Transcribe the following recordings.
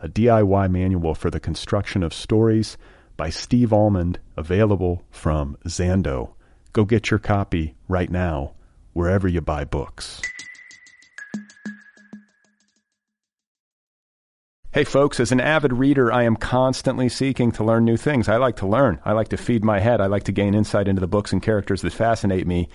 a DIY manual for the construction of stories by Steve Almond, available from Zando. Go get your copy right now, wherever you buy books. Hey folks, as an avid reader, I am constantly seeking to learn new things. I like to learn. I like to feed my head. I like to gain insight into the books and characters that fascinate me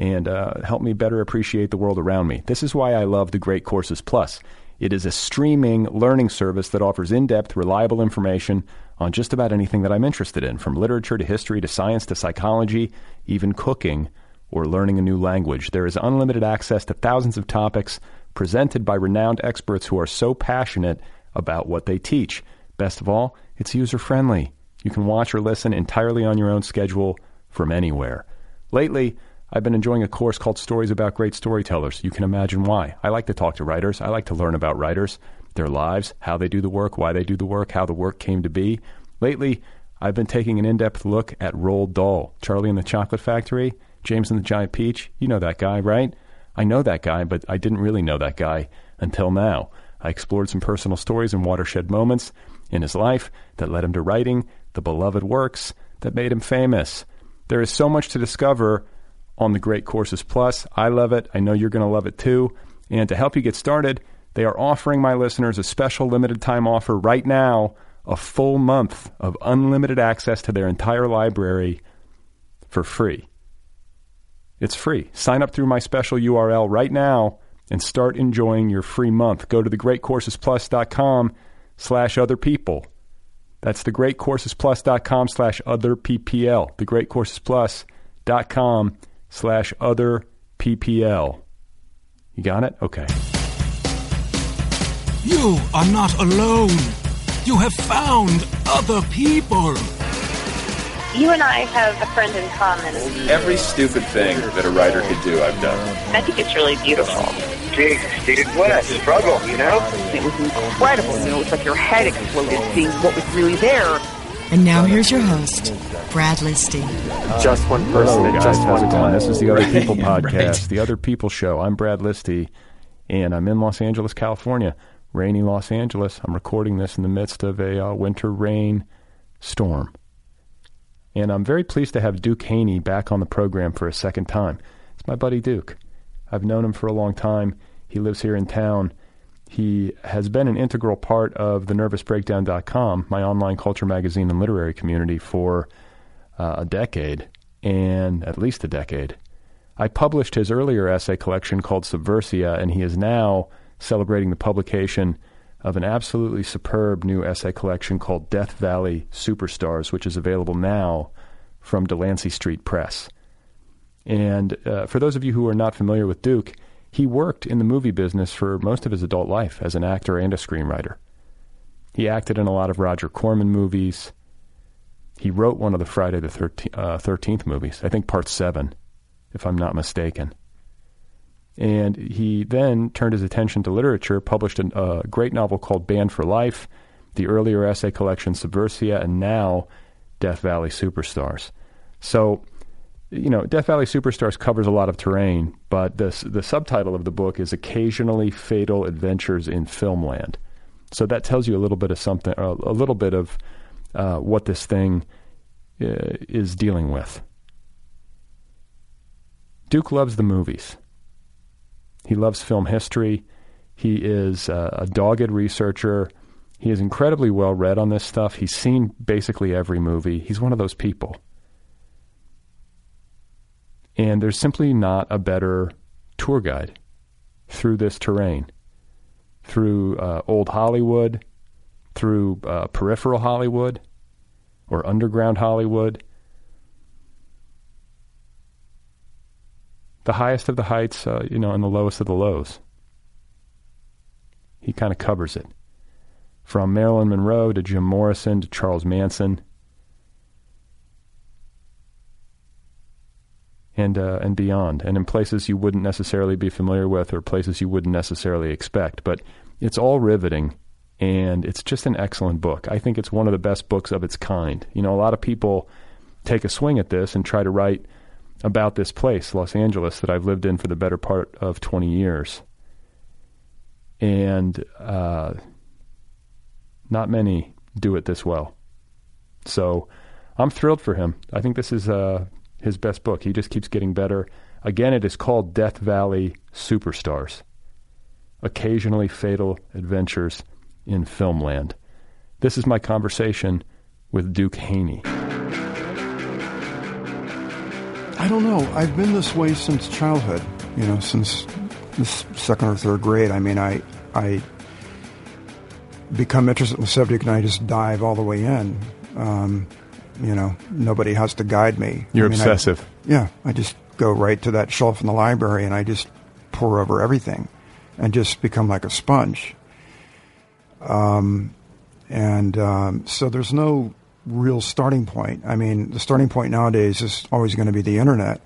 and help me better appreciate the world around me. This is why I love The Great Courses Plus. It is a streaming learning service that offers in-depth, reliable information on just about anything that I'm interested in, from literature to history to science to psychology, even cooking or learning a new language. There is unlimited access to thousands of topics presented by renowned experts who are so passionate about what they teach. Best of all, it's user-friendly. You can watch or listen entirely on your own schedule from anywhere. Lately, I've been enjoying a course called Stories About Great Storytellers. You can imagine why. I like to talk to writers. I like to learn about writers, their lives, how they do the work, why they do the work, how the work came to be. Lately, I've been taking an in-depth look at Roald Dahl, Charlie and the Chocolate Factory, James and the Giant Peach. You know that guy, right? I know that guy, but I didn't really know that guy until now. I explored some personal stories and watershed moments in his life that led him to writing the beloved works that made him famous. There is so much to discover on The Great Courses Plus. I love it. I know you're going to love it too. And to help you get started, they are offering my listeners a special limited time offer right now, a full month of unlimited access to their entire library for free. It's free. Sign up through my special URL right now and start enjoying your free month. Go to thegreatcoursesplus.com/otherpeople. That's thegreatcoursesplus.com/otherppl. thegreatcoursesplus.com/otherppl. You got it? Okay. You are not alone. You have found other people. You and I have a friend in common. Every stupid thing that a writer could do, I've done. I think it's really beautiful. Jesus, dude, what a struggle, you know? It was incredible. You know, it's like your head exploded seeing what was really there. And now here's your host, Brad Listy. Just one person and just one time. This is the Other People podcast, right. The Other People Show. I'm Brad Listy, and I'm in Los Angeles, California. Rainy Los Angeles. I'm recording this in the midst of a winter rain storm. And I'm very pleased to have Duke Haney back on the program for a second time. It's my buddy Duke. I've known him for a long time. He lives here in town. He has been an integral part of the nervousbreakdown.com, my online culture magazine and literary community, for at least a decade. I published his earlier essay collection called Subversia, and he is now celebrating the publication of an absolutely superb new essay collection called Death Valley Superstars, which is available now from Delancey Street Press. And for those of you who are not familiar with Duke, he worked in the movie business for most of his adult life as an actor and a screenwriter. He acted in a lot of Roger Corman movies. He wrote one of the Friday the 13th movies, I think part 7, if I'm not mistaken. And he then turned his attention to literature, published a great novel called Banned for Life, the earlier essay collection Subversia, and now Death Valley Superstars. So, you know, Death Valley Superstars covers a lot of terrain, but the subtitle of the book is Occasionally Fatal Adventures in Filmland. So that tells you a little bit of something, a little bit of what this thing is dealing with. Duke loves the movies. He loves film history. He is a dogged researcher. He is incredibly well read on this stuff. He's seen basically every movie. He's one of those people. And there's simply not a better tour guide through this terrain, through old Hollywood, through peripheral Hollywood or underground Hollywood. The highest of the heights, and the lowest of the lows. He kind of covers it. From Marilyn Monroe to Jim Morrison to Charles Manson. And beyond, and in places you wouldn't necessarily be familiar with or places you wouldn't necessarily expect. But it's all riveting, and it's just an excellent book. I think it's one of the best books of its kind. You know, a lot of people take a swing at this and try to write about this place, Los Angeles, that I've lived in for the better part of 20 years. And not many do it this well. So I'm thrilled for him. I think this is his best book. He just keeps getting better. Again, it is called Death Valley Superstars, Occasionally Fatal Adventures in Filmland. This is my conversation with Duke Haney. I don't know. I've been this way since childhood, since the second or third grade. I mean, I become interested in the subject, and I just dive all the way in. Nobody has to guide me. Obsessive. I just go right to that shelf in the library, and I just pour over everything and just become like a sponge. So there's no real starting point. I mean, the starting point nowadays is always going to be the internet.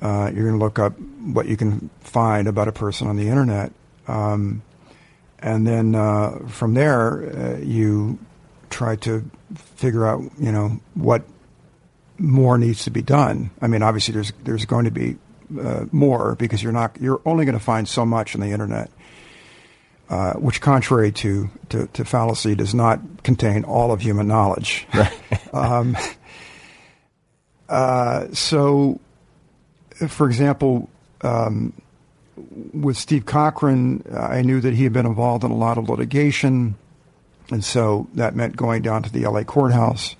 You're going to look up what you can find about a person on the internet. And then from there, you try to figure out, what more needs to be done. I mean, obviously there's going to be more, because you're only going to find so much on the internet, which, contrary to fallacy, does not contain all of human knowledge. Right. So, for example, with Steve Cochran, I knew that he had been involved in a lot of litigation. And so that meant going down to the LA courthouse.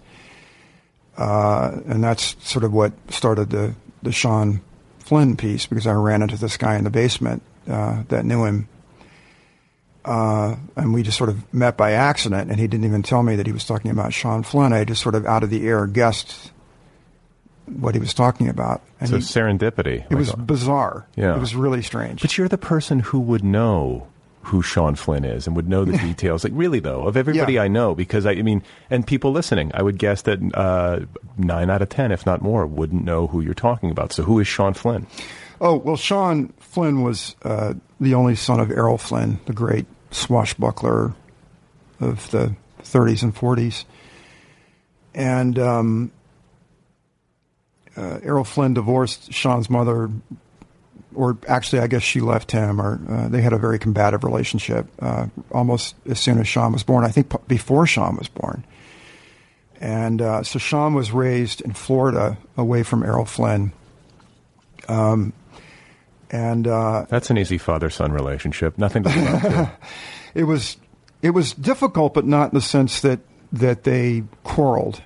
And that's sort of what started the Sean Flynn piece, because I ran into this guy in the basement that knew him. And we just sort of met by accident, and he didn't even tell me that he was talking about Sean Flynn. I just sort of out of the air guessed what he was talking about. And so serendipity. It was bizarre. Yeah. It was really strange. But you're the person who would know who Sean Flynn is and would know the details. Like, really, though, of everybody I know, because and people listening, I would guess that 9 out of 10, if not more, wouldn't know who you're talking about. So who is Sean Flynn? Oh, well, Sean Flynn was the only son of Errol Flynn, the great swashbuckler of the 30s and 40s. And Errol Flynn divorced Sean's mother, or actually, I guess she left him, or they had a very combative relationship almost as soon as Sean was born, I think before Sean was born. And so Sean was raised in Florida away from Errol Flynn. That's an easy father-son relationship. Nothing to do about that. It was difficult, but not in the sense that they quarreled,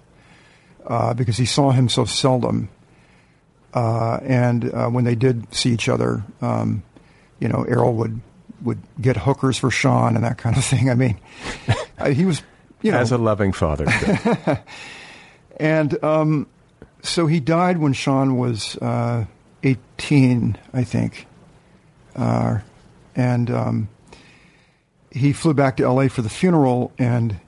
because he saw him so seldom. And when they did see each other, Errol would get hookers for Sean and that kind of thing. I mean, he was, as a loving father. And so he died when Sean was 18, I think. And he flew back to L.A. for the funeral and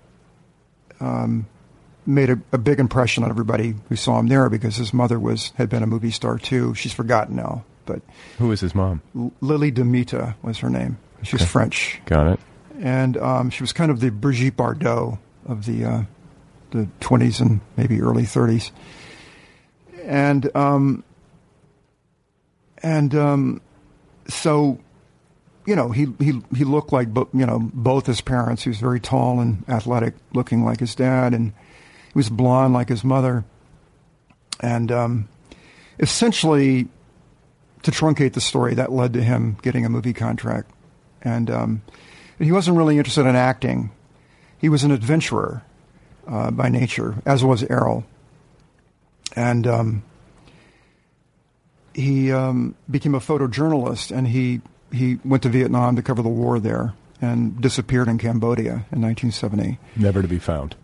made a big impression on everybody who saw him there, because his mother had been a movie star too. She's forgotten now, but who was his mom? Lily Demita was her name. She was French. Got it. And she was kind of the Brigitte Bardot of the 20s and maybe early 30s. So he looked like both his parents. He was very tall and athletic, looking like his dad, and he was blonde like his mother. And essentially, to truncate the story, that led to him getting a movie contract. And he wasn't really interested in acting. He was an adventurer by nature, as was Errol. And he became a photojournalist, and he went to Vietnam to cover the war there and disappeared in Cambodia in 1970. Never to be found.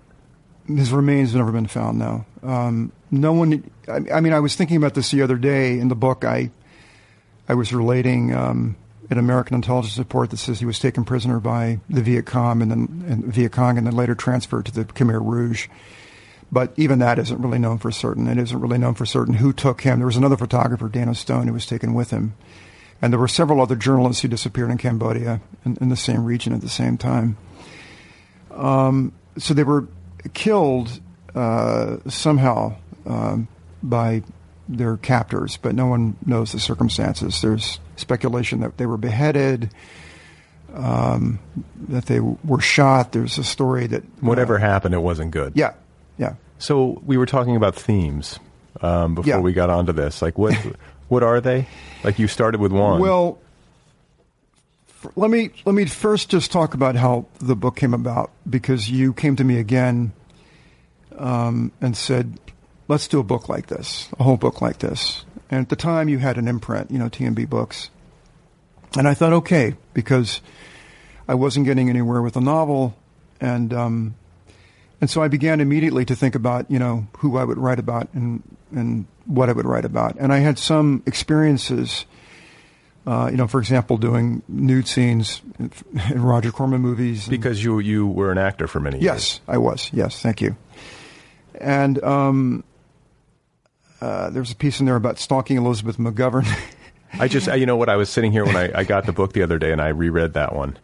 His remains have never been found, no. No one... I mean, I was thinking about this the other day. In the book, I was relating an American intelligence report that says he was taken prisoner by the Viet Cong and then later transferred to the Khmer Rouge. But even that isn't really known for certain. It isn't really known for certain who took him. There was another photographer, Dana Stone, who was taken with him. And there were several other journalists who disappeared in Cambodia in the same region at the same time. So they were killed somehow by their captors, but no one knows the circumstances. There's speculation that they were beheaded, that they were shot. There's a story that... Whatever happened, it wasn't good. Yeah, yeah. So we were talking about themes before we got onto this. Like, what... What are they? Like, you started with one. Well, let me first just talk about how the book came about, because you came to me again and said, let's do a book like this, a whole book like this. And at the time, you had an imprint, TMB Books. And I thought, okay, because I wasn't getting anywhere with a novel. And so I began immediately to think about, who I would write about and what I would write about. And I had some experiences, for example, doing nude scenes in Roger Corman movies. Because you were an actor for many years. Yes, I was. Yes, thank you. And there's a piece in there about stalking Elizabeth McGovern. I was sitting here when I got the book the other day and I reread that one.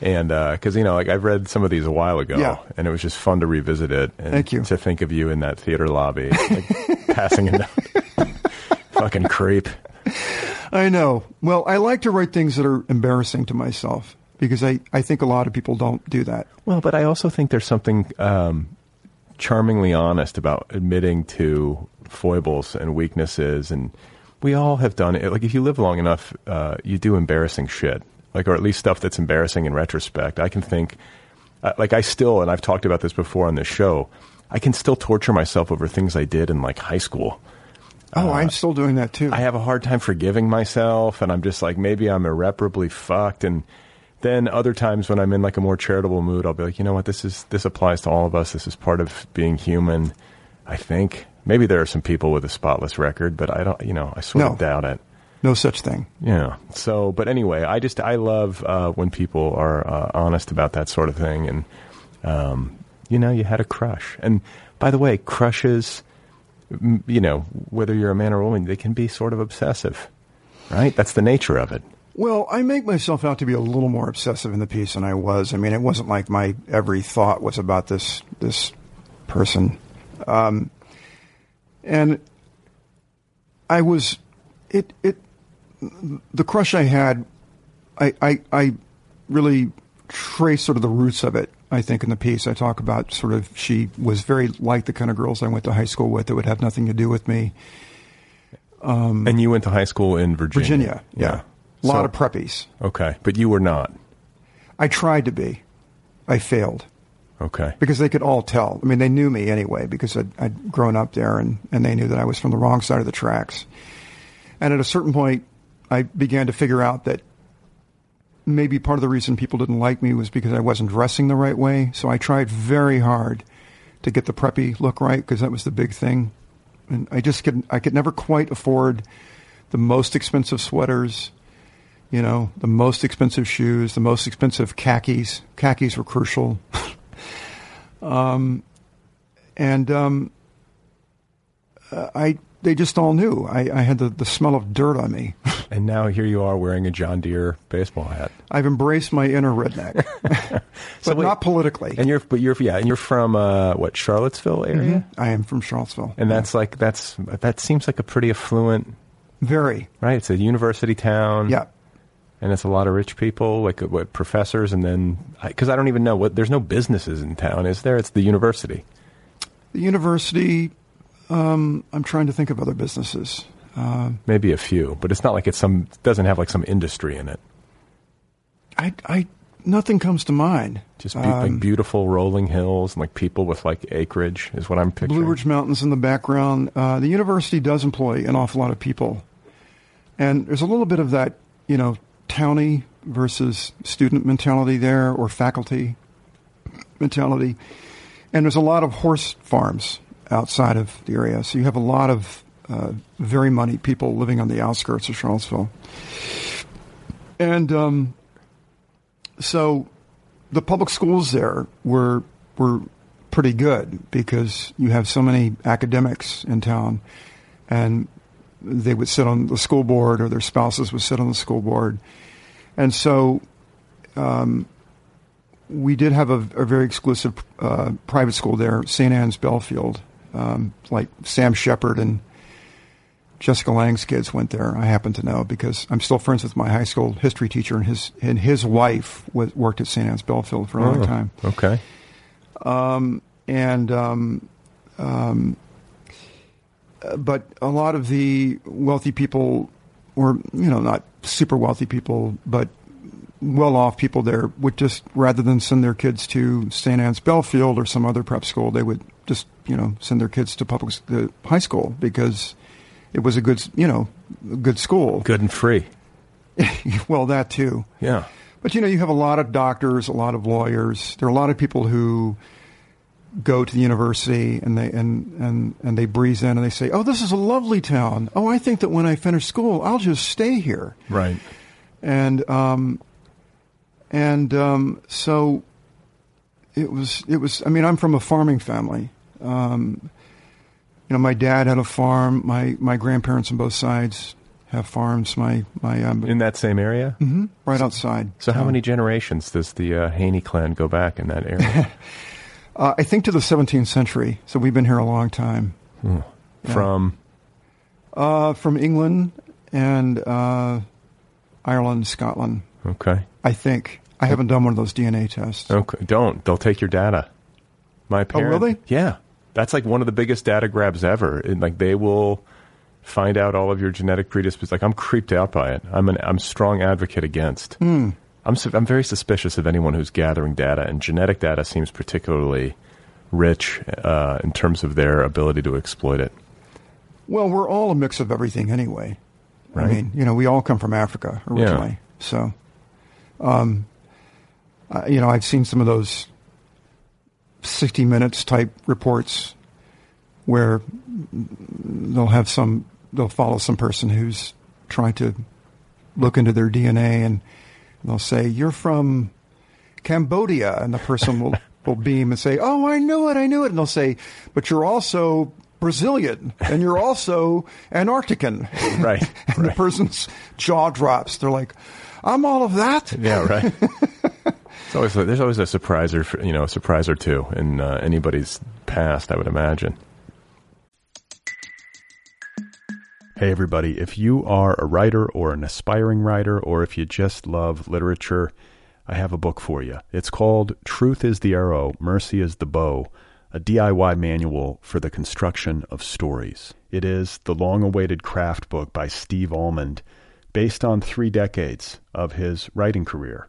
And because, I've read some of these a while ago, and it was just fun to revisit it. And thank you. To think of you in that theater lobby, like, passing a note. Fucking creep. I know. Well, I like to write things that are embarrassing to myself, because I think a lot of people don't do that. Well, but I also think there's something charmingly honest about admitting to foibles and weaknesses. And we all have done it. Like, if you live long enough, you do embarrassing shit. Like, or at least stuff that's embarrassing in retrospect. I can think, and I've talked about this before on this show, I can still torture myself over things I did in, like, high school. Oh, I'm still doing that, too. I have a hard time forgiving myself, and I'm just like, maybe I'm irreparably fucked. And then other times when I'm in, like, a more charitable mood, I'll be like, you know what, this applies to all of us. This is part of being human, I think. Maybe there are some people with a spotless record, but I don't, I sort of doubt it. No such thing. Yeah. So, but anyway, I love when people are honest about that sort of thing. And, you had a crush. And by the way, crushes, whether you're a man or a woman, they can be sort of obsessive, right? That's the nature of it. Well, I make myself out to be a little more obsessive in the piece than I was. I mean, it wasn't like my every thought was about this person. And I was... The crush I had, I really trace sort of the roots of it, I think, in the piece. I talk about sort of she was very like the kind of girls I went to high school with that would have nothing to do with me. And you went to high school in Virginia? Virginia, yeah. A lot of preppies. Okay, but you were not. I tried to be. I failed. Okay. Because they could all tell. I mean, they knew me anyway, because I'd grown up there, and they knew that I was from the wrong side of the tracks. And at a certain point, I began to figure out that maybe part of the reason people didn't like me was because I wasn't dressing the right way. So I tried very hard to get the preppy look right, because that was the big thing. And I just could never quite afford the most expensive sweaters, the most expensive shoes, the most expensive khakis. Khakis were crucial. They just all knew. I had the smell of dirt on me. And now here you are wearing a John Deere baseball hat. I've embraced my inner redneck, but not politically. And you're from Charlottesville area? Mm-hmm. I am from Charlottesville. And that's like that seems like a pretty affluent. Very. Right, it's a university town. Yeah. And it's a lot of rich people, like what professors, and then because I don't even know what. There's no businesses in town, is there? It's the university. The university. I'm trying to think of other businesses. Maybe a few, but it's not like it doesn't have like some industry in it. I Nothing comes to mind. Just like beautiful rolling hills and like people with like acreage is what I'm picturing. Blue Ridge Mountains in the background. The university does employ an awful lot of people. And there's a little bit of that, you know, townie versus student mentality there, or faculty mentality. And there's a lot of horse farms outside of the area. So you have a lot of very money people living on the outskirts of Charlottesville. And so the public schools there were pretty good because you have so many academics in town, and they would sit on the school board, or their spouses would sit on the school board. And so we did have a very exclusive private school there, St. Anne's Belfield. Like Sam Shepard and Jessica Lang's kids went there, I happen to know, because I'm still friends with my high school history teacher, and his wife worked at St. Anne's Belfield for a long time. Okay. But a lot of the wealthy people, or, you know, not super wealthy people, but well-off people there would just, rather than send their kids to St. Anne's Belfield or some other prep school, they would just, you know, send their kids to the high school, because it was a good, you know, good school. Good and free. Well, that too. Yeah. But, you know, you have a lot of doctors, a lot of lawyers. There are a lot of people who go to the university and they breeze in and they say, oh, this is a lovely town. Oh, I think that when I finish school, I'll just stay here. Right. And so it was, I mean, I'm from a farming family. You know, my dad had a farm. My grandparents on both sides have farms. My in that same area? Mm-hmm. Right outside. So how many generations does the Haney clan go back in that area? I think to the 17th century. So we've been here a long time. Hmm. Yeah. From England and Ireland, Scotland. Okay. I think. I haven't done one of those DNA tests. Okay. Don't. They'll take your data. My parents. Oh, really? Yeah. That's like one of the biggest data grabs ever. And like they will find out all of your genetic predispositions. Like I'm creeped out by it. I'm strong advocate against. Mm. I'm very suspicious of anyone who's gathering data, and genetic data seems particularly rich in terms of their ability to exploit it. Well, we're all a mix of everything anyway. Right? I mean, you know, we all come from Africa originally. Yeah. So, you know, I've seen some of those 60 Minutes type reports where they'll follow some person who's trying to look into their DNA, and they'll say, you're from Cambodia, and the person will beam and say, oh, I knew it, and they'll say, but you're also Brazilian, and you're also Antarctican. Right. And the person's jaw drops. They're like, I'm all of that? Yeah, right. There's always a surprise or two in anybody's past, I would imagine. Hey, everybody. If you are a writer or an aspiring writer, or if you just love literature, I have a book for you. It's called Truth is the Arrow, Mercy is the Bow, a DIY manual for the construction of stories. It is the long-awaited craft book by Steve Almond, based on 3 decades of his writing career.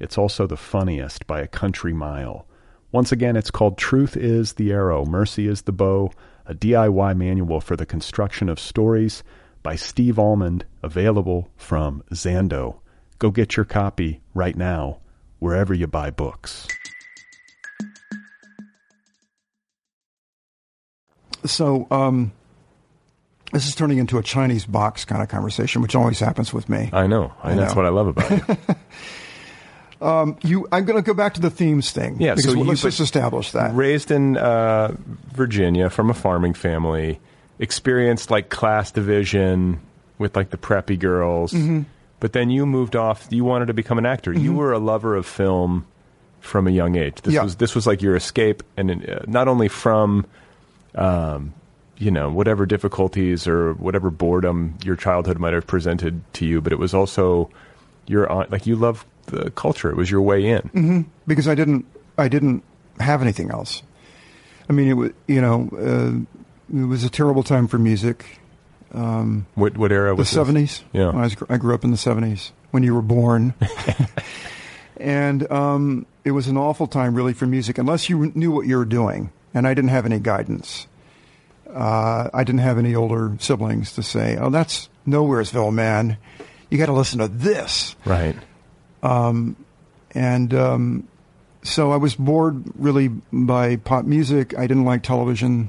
It's also the funniest by a country mile." Once again, it's called Truth is the Arrow, Mercy is the Bow, a DIY manual for the construction of stories by Steve Almond, available from Zando. Go get your copy right now, wherever you buy books. So this is turning into a Chinese box kind of conversation, which always happens with me. I know. That's what I love about you. I'm going to go back to the themes thing. Yeah, because let's just establish that. Raised in Virginia, from a farming family, experienced like class division with like the preppy girls, mm-hmm. But then you moved off. You wanted to become an actor. Mm-hmm. You were a lover of film from a young age. This was like your escape, and not only from whatever difficulties or whatever boredom your childhood might have presented to you, but it was also you loved the culture. It was your way in. Mm-hmm. Because I didn't have anything else. I mean, it was it was a terrible time for music. What era was the 70s? Yeah, I grew up in the 70s when you were born. And it was an awful time, really, for music, unless you knew what you were doing. And I didn't have any guidance. I didn't have any older siblings to say, "Oh, that's Nowheresville, man. You got to listen to this." Right. So I was bored, really, by pop music. I didn't like television.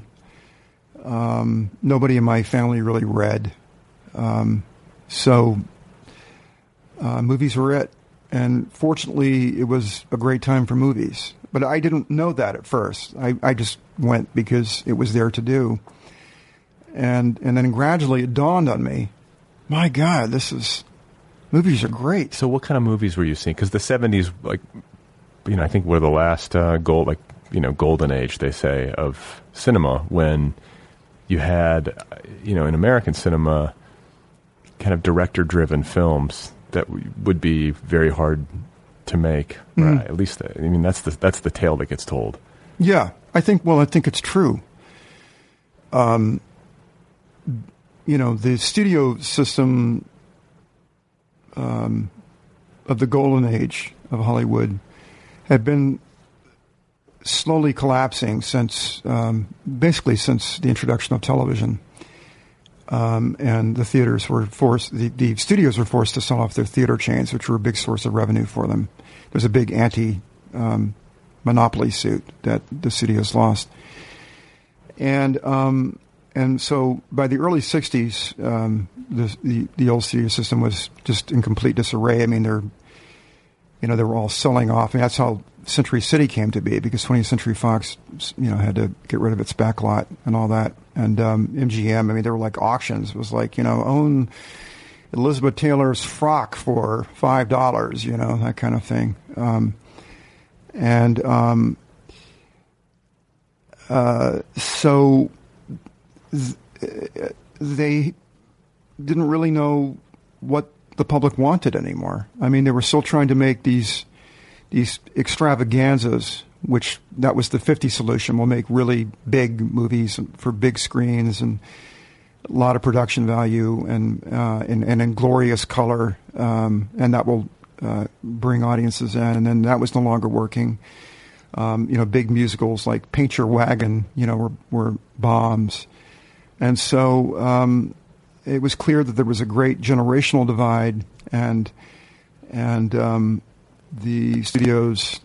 Nobody in my family really read. Movies were it. And fortunately, it was a great time for movies. But I didn't know that at first. I just went because it was there to do. And then gradually it dawned on me, my God, movies are great. So what kind of movies were you seeing? Because the 70s, I think were the last golden age, they say, of cinema, when you had, in American cinema, kind of director-driven films that would be very hard to make. Mm-hmm. Right? At least, that's the tale that gets told. Yeah, I think it's true. The studio system of the golden age of Hollywood had been slowly collapsing since the introduction of television. And the theaters were forced, the studios were forced to sell off their theater chains, which were a big source of revenue for them. There's a big anti-monopoly suit that the studios lost. And so by the early 60s, the old studio system was just in complete disarray. I mean, they were all selling off. I mean, that's how Century City came to be, because 20th Century Fox, had to get rid of its backlot and all that. And MGM, I mean, there were like auctions. It was like, own Elizabeth Taylor's frock for $5, that kind of thing. So they didn't really know what the public wanted anymore. I mean, they were still trying to make these extravaganzas, which that was the 50s solution. We'll make really big movies for big screens and a lot of production value and in glorious color, and that will bring audiences in. And then that was no longer working. Big musicals like Paint Your Wagon, were bombs. And so it was clear that there was a great generational divide, and the studios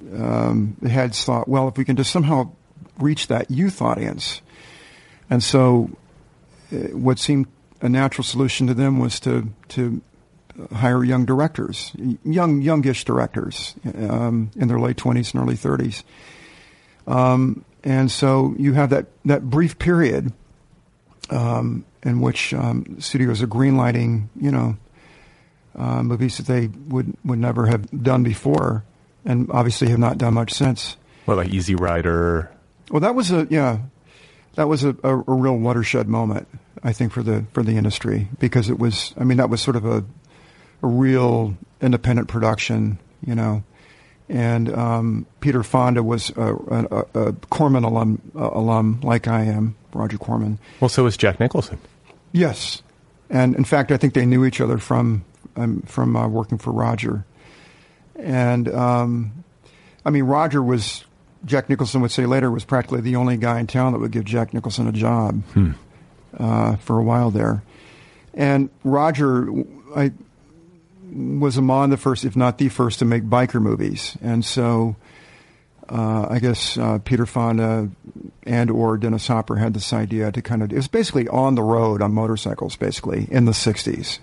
heads thought, well, if we can just somehow reach that youth audience. And so what seemed a natural solution to them was to hire young directors, youngish directors in their late 20s and early 30s. And so you have that brief period in which studios are greenlighting, movies that they would never have done before, and obviously have not done much since. Well, like Easy Rider. Well, that was a real watershed moment, I think, for the industry, because it was, I mean, that was sort of a real independent production, and Peter Fonda was a Corman alum like I am, Roger Corman. Well, so is Jack Nicholson. Yes, and in fact, I think they knew each other from working for Roger. And, Roger was, Jack Nicholson would say later, was practically the only guy in town that would give Jack Nicholson a job for a while there. And Roger was among the first, if not the first, to make biker movies. And so I guess Peter Fonda and or Dennis Hopper had this idea to kind of, it was basically on the road on motorcycles, basically, in the 60s,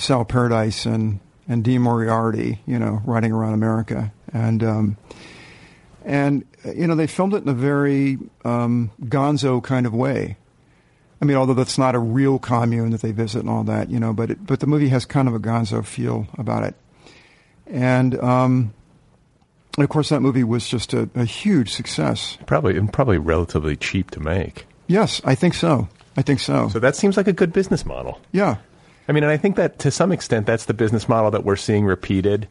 Sal Paradise and Dean Moriarty, riding around America. And they filmed it in a very gonzo kind of way. I mean, although that's not a real commune that they visit and all that, but the movie has kind of a gonzo feel about it. And And of course, that movie was just a huge success. Probably relatively cheap to make. Yes, I think so. So that seems like a good business model. Yeah. I mean, and I think that to some extent, that's the business model that we're seeing repeated.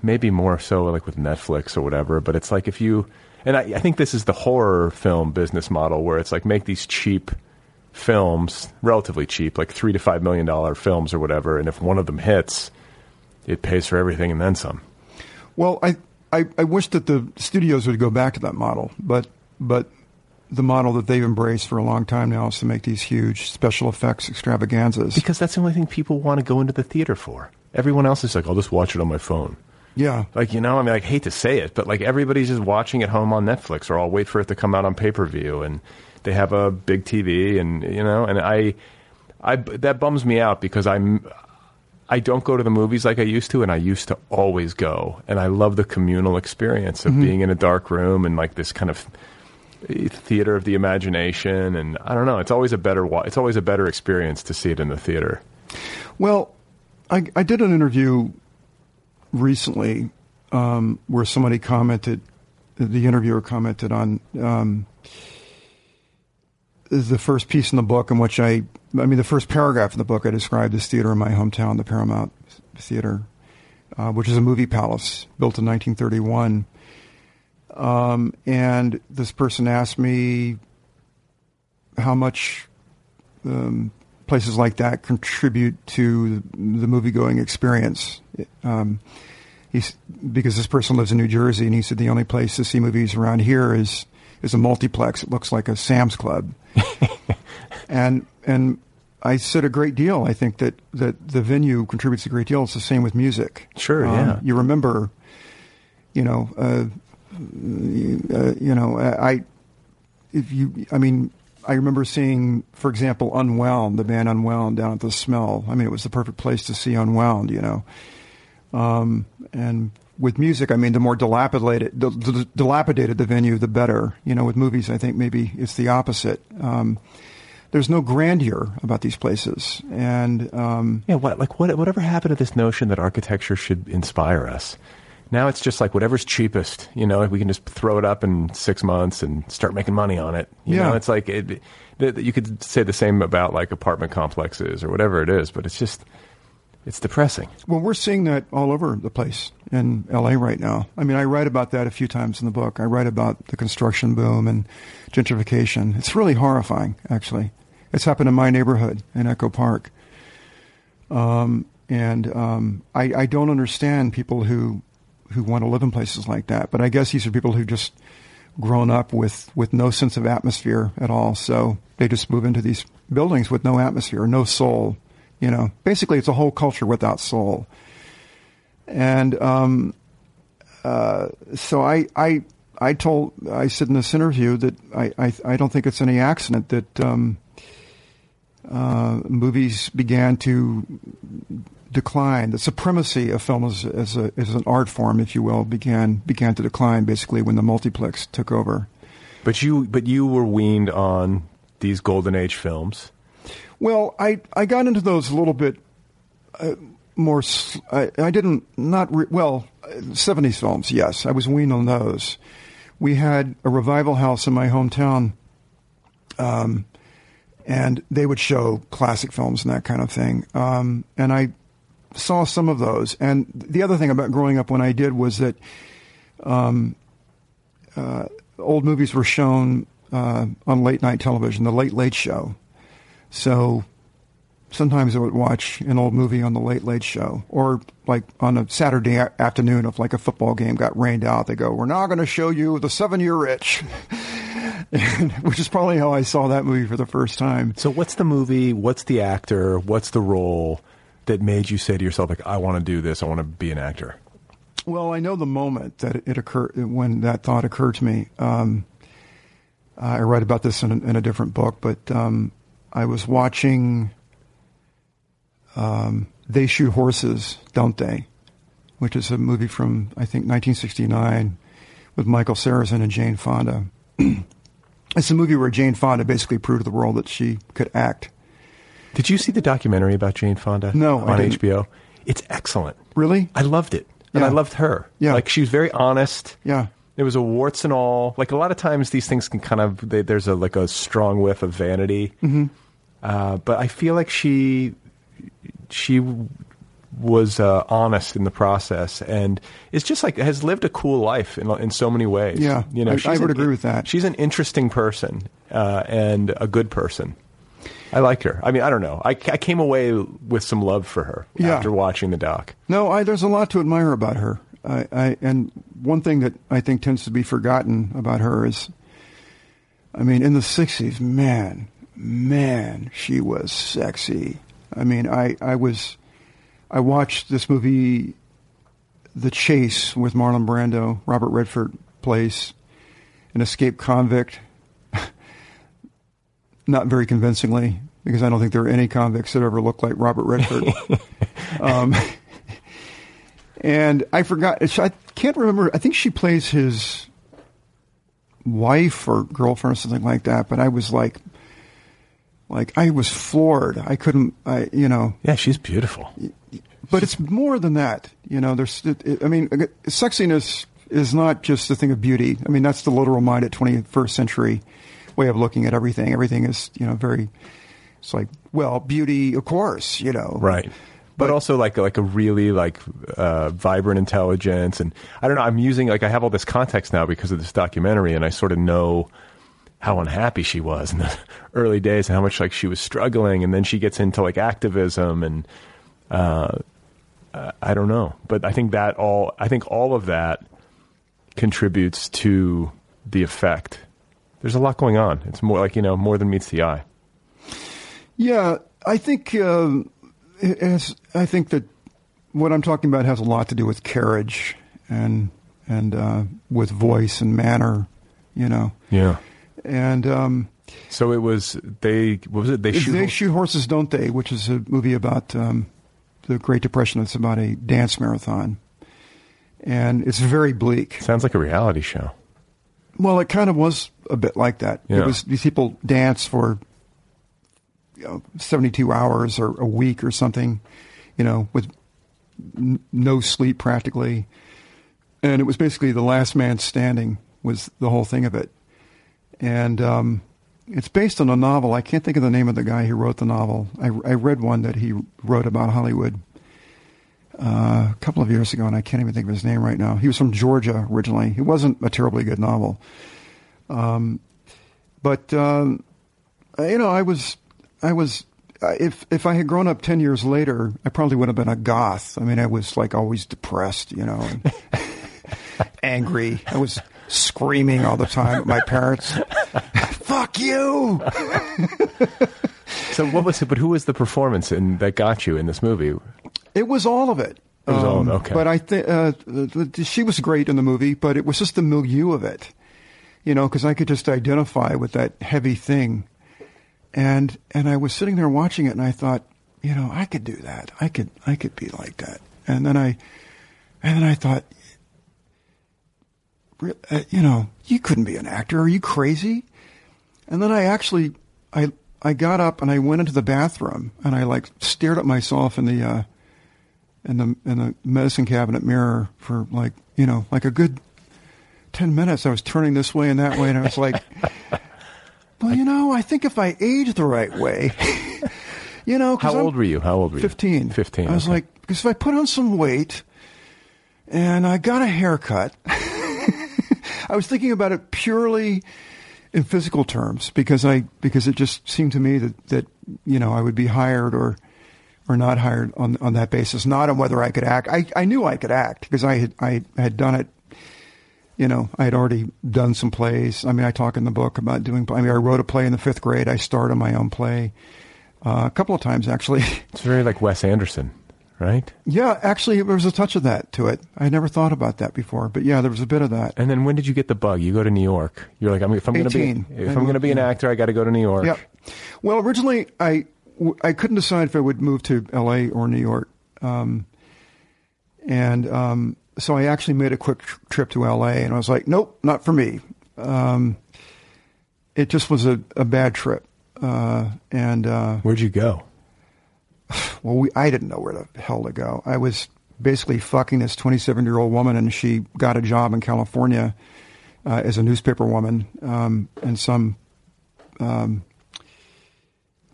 Maybe more so like with Netflix or whatever, but it's like if you... And I think this is the horror film business model where it's like make these cheap films, relatively cheap, like $3 to $5 million films or whatever, and if one of them hits, it pays for everything and then some. Well, I wish that the studios would go back to that model, but the model that they've embraced for a long time now is to make these huge special effects extravaganzas. Because that's the only thing people want to go into the theater for. Everyone else is like, I'll just watch it on my phone. Yeah. Like, you know, I mean, I hate to say it, but like everybody's just watching at home on Netflix, or I'll wait for it to come out on pay-per-view, and they have a big TV, and, you know, and I that bums me out because I don't go to the movies like I used to, and I used to always go. And I love the communal experience of mm-hmm. being in a dark room and like this kind of theater of the imagination. And I don't know, it's always a better experience to see it in the theater. Well, I did an interview recently where somebody commented, the interviewer commented on the first piece in the book in which the first paragraph in the book I described this theater in my hometown, the Paramount Theater, which is a movie palace built in 1931. And this person asked me how much places like that contribute to the movie-going experience. Because this person lives in New Jersey, and he said the only place to see movies around here is a multiplex. It looks like a Sam's Club. And I said a great deal. I think that the venue contributes a great deal. It's the same with music. Sure, yeah. You remember, I remember seeing, for example, Unwound, the band Unwound down at The Smell. I mean, it was the perfect place to see Unwound, you know. And with music, I mean, the more dilapidated the venue, the better. You know, with movies, I think maybe it's the opposite. There's no grandeur about these places. And whatever happened to this notion that architecture should inspire us? Now it's just like whatever's cheapest, you know, we can just throw it up in 6 months and start making money on it. You know, it's like you could say the same about like apartment complexes or whatever it is, but it's just, it's depressing. Well, we're seeing that all over the place in L.A. right now. I mean, I write about that a few times in the book. I write about the construction boom and gentrification. It's really horrifying, actually. It's happened in my neighborhood in Echo Park. I don't understand people who want to live in places like that. But I guess these are people who just grown up with no sense of atmosphere at all. So they just move into these buildings with no atmosphere, no soul. You know, basically it's a whole culture without soul. And so I said in this interview that I don't think it's any accident that movies began to decline. The supremacy of film as an art form, if you will, began to decline basically when the multiplex took over. But you were weaned on these golden age films. Well, I got into those a little bit more. Well, 70s films. Yes, I was weaned on those. We had a revival house in my hometown, and they would show classic films and that kind of thing. And I saw some of those. And the other thing about growing up when I did was that old movies were shown on late-night television, the Late Late Show. So sometimes I would watch an old movie on the Late Late Show, or like on a Saturday afternoon if like a football game got rained out, they go, we're now going to show you The 7-Year Itch. Which is probably how I saw that movie for the first time. So what's the movie, what's the actor, what's the role that made you say to yourself, like, I want to do this, I want to be an actor? Well, I know the moment that it occurred, when that thought occurred to me. I write about this in a different book, but I was watching They Shoot Horses, Don't They? Which is a movie from, I think, 1969 with Michael Saracen and Jane Fonda. It's a movie where Jane Fonda basically proved to the world that she could act. Did you see the documentary about Jane Fonda? No, on HBO? It's excellent. Really? I loved it. and I loved her. Yeah. Like, she was very honest. Yeah. It was a warts and all. Like, a lot of times these things can kind of, there's a like a strong whiff of vanity. Mm-hmm. But I feel like she was honest in the process, and it's just like has lived a cool life in so many ways. Yeah, you know, I would agree with that. She's an interesting person and a good person. I liked her. I mean, I don't know. I came away with some love for her after watching the doc. No, there's a lot to admire about her. And one thing that I think tends to be forgotten about her is, I mean, in the 60s, man, she was sexy. I mean, I watched this movie, The Chase, with Marlon Brando. Robert Redford plays an escaped convict. Not very convincingly, because I don't think there are any convicts that ever looked like Robert Redford. And I forgot, I can't remember, I think she plays his wife or girlfriend or something like that, but I was like I was floored. I couldn't, you know. Yeah, she's beautiful. But it's more than that, you know. I mean, sexiness is not just a thing of beauty. I mean, that's the literal minded 21st century way of looking at everything. Everything is, you know, very, it's like, well, beauty, of course, you know. Right. But also like a really vibrant intelligence. And I don't know, I'm using, I have all this context now because of this documentary, and I sort of know how unhappy she was in the early days and how much she was struggling. And then she gets into activism and, I don't know, but I think all of that contributes to the effect. There's a lot going on. It's more more than meets the eye. Yeah, I think that what I'm talking about has a lot to do with carriage and with voice and manner, you know. Yeah. And so it was they shoot horses, don't they? Which is a movie about the Great Depression. It's about a dance marathon, and it's very bleak. Sounds like a reality show. Well, it kind of was a bit like that. Yeah. It was these people dance for 72 hours or a week or something, with no sleep practically. And it was basically the last man standing was the whole thing of it. And it's based on a novel. I can't think of the name of the guy who wrote the novel. I read one that he wrote about Hollywood a couple of years ago, and I can't even think of his name right now. He was from Georgia originally. It wasn't a terribly good novel, if I had grown up 10 years later, I probably would have been a goth. I mean, I was always depressed, and angry. I was screaming all the time at my parents. Fuck you. So what was it? But who was the performance that got you in this movie? It was all of it. It was all of it, okay. But I think she was great in the movie, but it was just the milieu of it, because I could just identify with that heavy thing. And I was sitting there watching it, and I thought, I could do that. I could be like that. And then I thought, you couldn't be an actor. Are you crazy? And then I got up and I went into the bathroom and I stared at myself in the medicine cabinet mirror for a good 10 minutes. I was turning this way and that way, and I was like, well, I think if I age the right way, How old were you? 15. I was because if I put on some weight and I got a haircut, I was thinking about it purely in physical terms, because it just seemed to me that I would be hired or not hired on that basis, not on whether I could act. I knew I could act because I had done it. I had already done some plays. I mean, I talk in the book about doing. I mean, I wrote a play in the fifth grade. I starred on my own play a couple of times, actually. It's very like Wes Anderson, right? Yeah, actually, there was a touch of that to it. I never thought about that before, but yeah, there was a bit of that. And then, when did you get the bug? You go to New York. You're like, if I'm going to be an actor, I got to go to New York. Yep. Well, originally, I couldn't decide if I would move to L.A. or New York, so I actually made a quick trip to L.A., and I was like, nope, not for me. It just was a bad trip. Where'd you go? Well, I didn't know where the hell to go. I was basically fucking this 27-year-old woman, and she got a job in California as a newspaper woman in some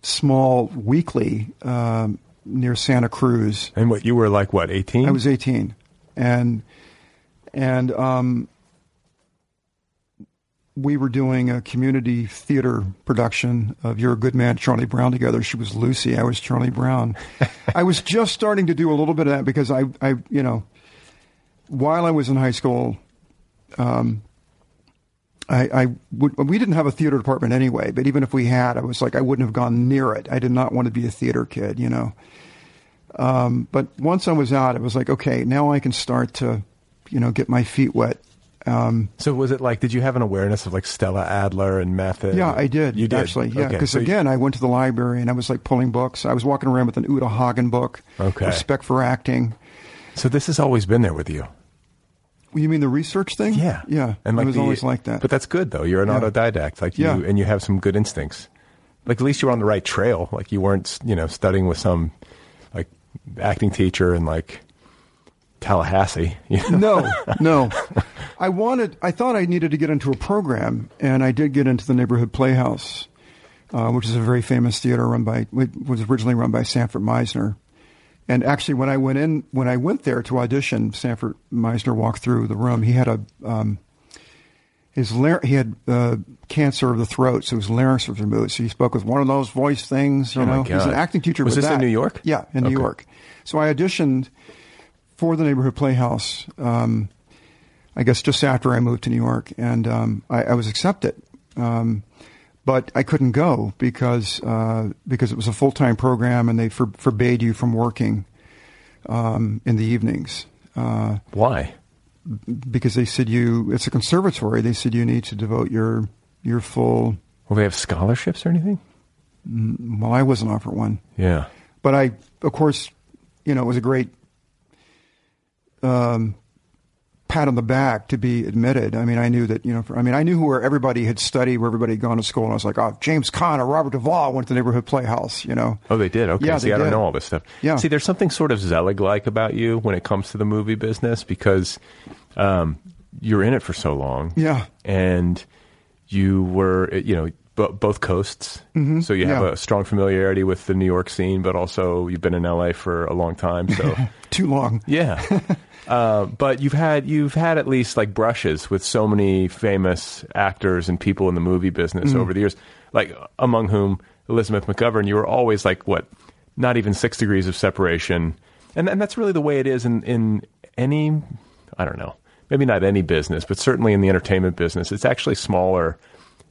small weekly near Santa Cruz. And what, you were like, what, 18? I was 18. And we were doing a community theater production of You're a Good Man, Charlie Brown together. She was Lucy. I was Charlie Brown. I was just starting to do a little bit of that because I you know, while I was in high school, we didn't have a theater department anyway, but even if we had, I was like, I wouldn't have gone near it. I did not want to be a theater kid, you know? But once I was out, it was like, okay, now I can start to, you know, get my feet wet. So was it like, did you have an awareness of like Stella Adler and method? Yeah, I did. You did? Actually, yeah. Okay. Cause so again, I went to the library and I was like pulling books. I was walking around with an Uta Hagen book, okay, Respect for Acting. So this has always been there with you. You mean the research thing? Yeah. Yeah. And like I was always like that. But that's good though. You're an autodidact. Like you, and you have some good instincts. Like at least you were on the right trail. Like you weren't, you know, studying with some like acting teacher and like Tallahassee. You know? No. I thought I needed to get into a program, and I did get into the Neighborhood Playhouse, which is a very famous theater was originally run by Sanford Meisner. And actually, when I went there to audition, Sanford Meisner walked through the room. He had he had cancer of the throat, so his larynx was removed. So he spoke with one of those voice things. You know, he's an acting teacher. Was this in New York? Yeah, in New York. So I auditioned for the Neighborhood Playhouse. I guess just after I moved to New York, and I was accepted, but I couldn't go because it was a full-time program and they forbade you from working in the evenings. Why? Because they said it's a conservatory. They said you need to devote your full... Will they have scholarships or anything? Well, I wasn't offered one. Yeah. But I, of course, you know, it was a great pat on the back to be admitted. I mean, I knew that, you know, I knew where everybody had studied, where everybody had gone to school. And I was like, oh, James Caan or Robert Duvall went to the Neighborhood Playhouse, you know? Oh, they did. Okay. Yeah, I don't know all this stuff. Yeah. See, there's something sort of Zelig-like about you when it comes to the movie business, because, you're in it for so long. Yeah. And you were, you know, both coasts. Mm-hmm. So you have a strong familiarity with the New York scene, but also you've been in LA for a long time. So too long. Yeah. But you've had at least like brushes with so many famous actors and people in the movie business over the years, like among whom Elizabeth McGovern. You were always like, what, not even 6 degrees of separation. And that's really the way it is in any, I don't know, maybe not any business, but certainly in the entertainment business, it's actually smaller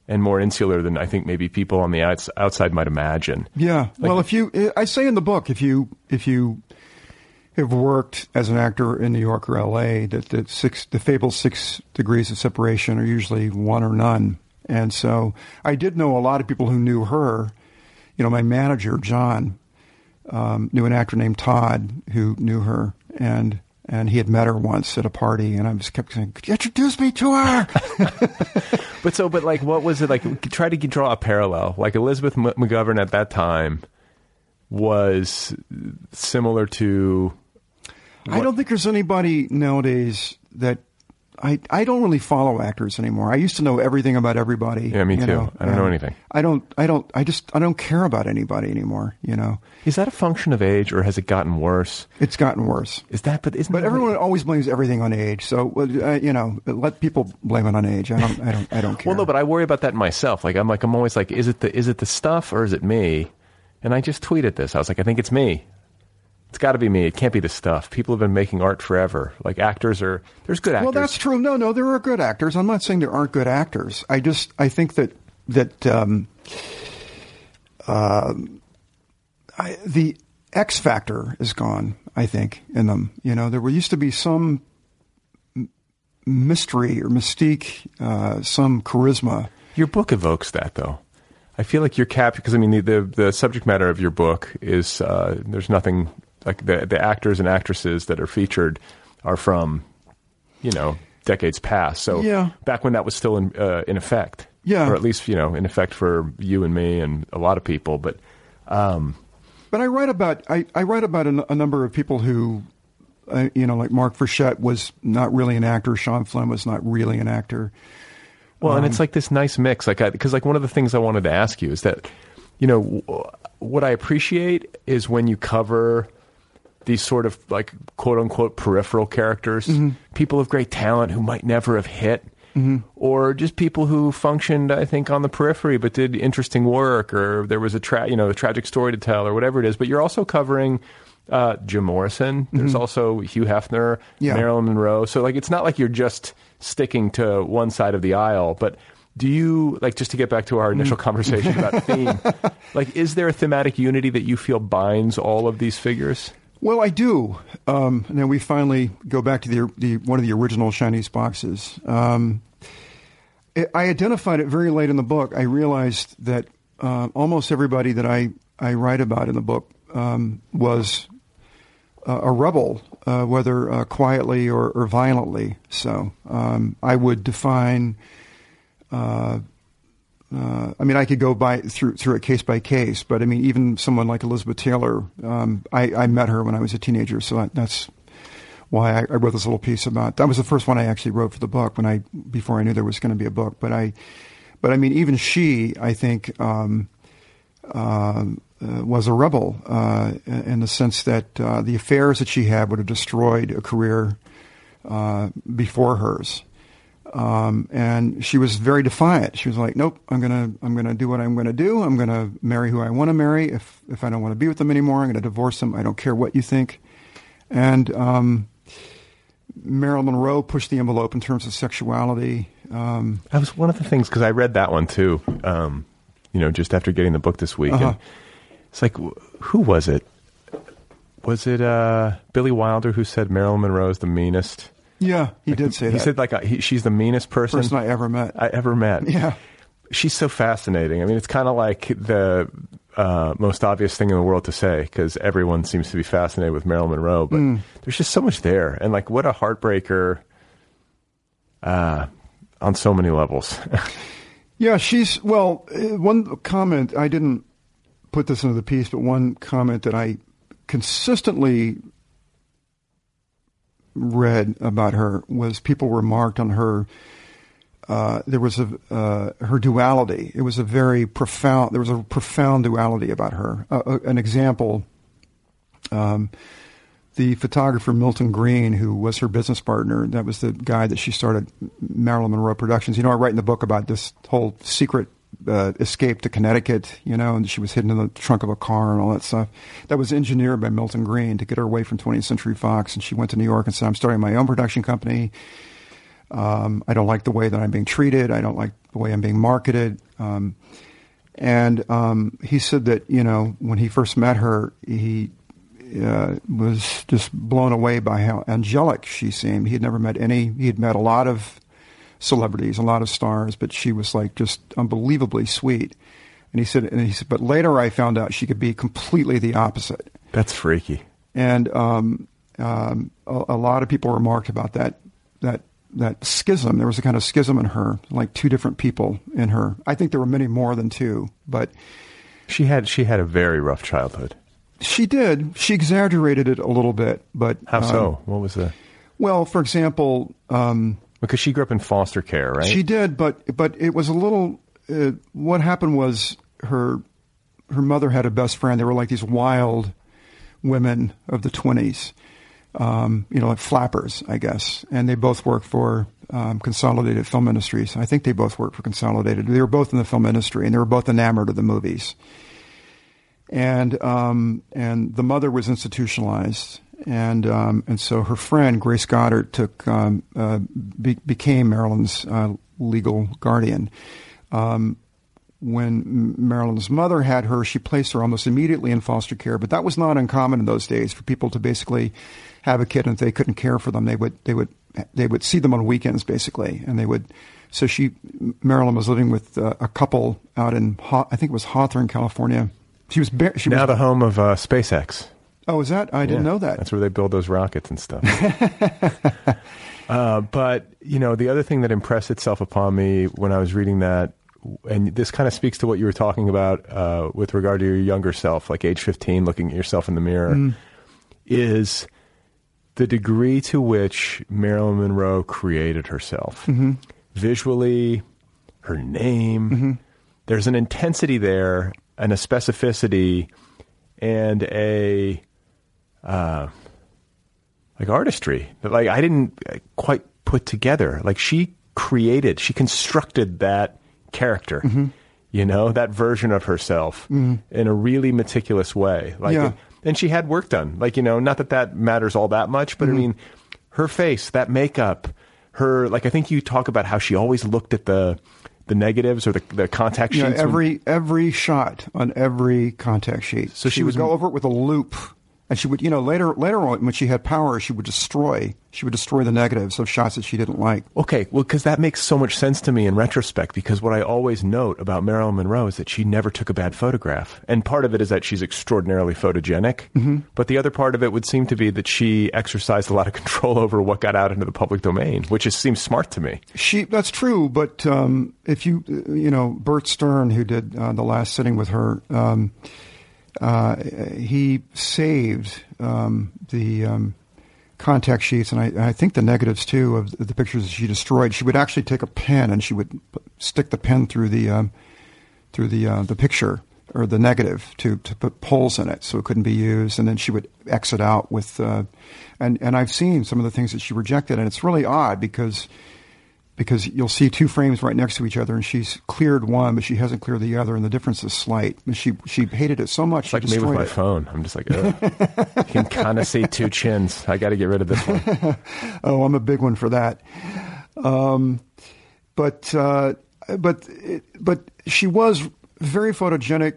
and more insular than I think maybe people on the outside might imagine. Yeah. Like, well, I say in the book, if you have worked as an actor in New York or LA, that the fabled 6 degrees of separation are usually one or none. And so I did know a lot of people who knew her. You know, my manager, John, knew an actor named Todd who knew her, and he had met her once at a party, and I just kept saying, could you introduce me to her? But like, what was it like? Try to draw a parallel. Like Elizabeth McGovern at that time was similar to... I don't think there's anybody nowadays that... I don't really follow actors anymore. I used to know everything about everybody. Yeah, me too. Know? I don't know anything. I don't care about anybody anymore, you know. Is that a function of age, or has it gotten worse? It's gotten worse. But everyone always blames everything on age. So, you know, let people blame it on age. I don't care. Well, no, but I worry about that myself. Like I'm always like, is it the stuff or is it me? And I just tweeted this. I was like, I think it's me. It's got to be me. It can't be the stuff. People have been making art forever. Like actors are, there's good actors. Well, that's true. No, there are good actors. I'm not saying there aren't good actors. I think that the X factor is gone, I think, in them. You know, there used to be some mystery or mystique, some charisma. Your book evokes that, though. I feel like you're captured, because I mean, the subject matter of your book is, there's nothing... Like the actors and actresses that are featured are from, you know, decades past. So back when that was still in effect, or at least, you know, in effect for you and me and a lot of people. But I write about a number of people who you know, like Mark Frechette was not really an actor. Sean Flynn was not really an actor. Well, and it's like this nice mix. Like, because like one of the things I wanted to ask you is that, you know, what I appreciate is when you cover these sort of like quote unquote peripheral characters, mm-hmm. people of great talent who might never have hit, mm-hmm. or just people who functioned, I think, on the periphery, but did interesting work, or there was a tragic story to tell, or whatever it is. But you're also covering Jim Morrison. There's mm-hmm. also Hugh Hefner, yeah. Marilyn Monroe. So like, it's not like you're just sticking to one side of the aisle, but do you, like, just to get back to our initial conversation about theme, like, is there a thematic unity that you feel binds all of these figures? Well, I do. Now we finally go back to the one of the original Chinese boxes. I identified it very late in the book. I realized that almost everybody that I write about in the book was a rebel, whether quietly or violently. So I would define. I mean, I could go by through it case by case, but I mean, even someone like Elizabeth Taylor, I met her when I was a teenager, so that's why I wrote this little piece about. That was the first one I actually wrote for the book before I knew there was going to be a book. But I mean, even she, I think, was a rebel in the sense that the affairs that she had would have destroyed a career before hers. And she was very defiant. She was like, nope, I'm going to do what I'm going to do. I'm going to marry who I want to marry. If I don't want to be with them anymore, I'm going to divorce them. I don't care what you think. And, Marilyn Monroe pushed the envelope in terms of sexuality. That was one of the things, cause I read that one too. You know, just after getting the book this week, and it's like, who was it? Was it, Billy Wilder who said Marilyn Monroe is the meanest? Yeah, he did say that. He said, she's the meanest person I ever met. Yeah. She's so fascinating. I mean, it's kind of like the most obvious thing in the world to say, because everyone seems to be fascinated with Marilyn Monroe, but there's just so much there. And, like, what a heartbreaker on so many levels. Yeah, she's, well, one comment, I didn't put this into the piece, but one comment that I consistently read about her was people remarked on her there was her duality. It was a profound duality about her. An example, the photographer Milton Green, who was her business partner, that was the guy that she started Marilyn Monroe Productions. You know, I write in the book about this whole secret escape to Connecticut, you know, and she was hidden in the trunk of a car and all that stuff. That was engineered by Milton Green to get her away from 20th Century Fox, and she went to New York and said, I'm starting my own production company. I don't like the way that I'm being treated. I don't like the way I'm being marketed. He said that, you know, when he first met her, he was just blown away by how angelic she seemed. He had met a lot of celebrities, a lot of stars, but she was like just unbelievably sweet. And he said, but later I found out she could be completely the opposite. That's freaky. And a lot of people remarked about that schism. There was a kind of schism in her, like two different people in her. I think there were many more than two, but she had a very rough childhood. She did. She exaggerated it a little bit, but how so? What was that? Well, for example, because she grew up in foster care, right? She did, but it was a little. What happened was her mother had a best friend. They were like these wild women of the 20s, you know, like flappers, I guess. And they both worked for Consolidated Film Industries. I think they both worked for Consolidated. They were both in the film industry, and they were both enamored of the movies. And the mother was institutionalized. And so her friend Grace Goddard became Marilyn's legal guardian. When Marilyn's mother had her, she placed her almost immediately in foster care. But that was not uncommon in those days for people to basically have a kid, and if they couldn't care for them, they would see them on weekends basically, and they would. So Marilyn was living with a couple out in I think it was Hawthorne, California. She was now the home of SpaceX. Oh, is that? I didn't know that. That's where they build those rockets and stuff. But, you know, the other thing that impressed itself upon me when I was reading that, and this kind of speaks to what you were talking about with regard to your younger self, like age 15, looking at yourself in the mirror, is the degree to which Marilyn Monroe created herself. Mm-hmm. Visually, her name, mm-hmm. there's an intensity there and a specificity and a like artistry that like I didn't quite put together. Like she constructed that character, mm-hmm. you know, that version of herself mm-hmm. in a really meticulous way. Like, yeah. And she had work done, like, you know, not that that matters all that much, but mm-hmm. I mean, her face, that makeup, her, like, I think you talk about how she always looked at the negatives or the contact sheets. Yeah, every shot on every contact sheet. So she would go over it with a loop. And she would, you know, later on when she had power, she would destroy the negatives of shots that she didn't like. Okay, well, because that makes so much sense to me in retrospect, because what I always note about Marilyn Monroe is that she never took a bad photograph. And part of it is that she's extraordinarily photogenic, mm-hmm. but the other part of it would seem to be that she exercised a lot of control over what got out into the public domain, which just seems smart to me. That's true, but if you, you know, Bert Stern, who did The Last Sitting with her, he saved the contact sheets, and I think the negatives, too, of the pictures that she destroyed. She would actually take a pen, and she would stick the pen through the picture or the negative to put holes in it so it couldn't be used, and then she would exit out with and I've seen some of the things that she rejected, and it's really odd because you'll see two frames right next to each other, and she's cleared one, but she hasn't cleared the other, and the difference is slight. And she hated it so much. It's like me with my phone. I'm just like, ugh. I can kind of see two chins. I got to get rid of this one. Oh, I'm a big one for that. But she was very photogenic,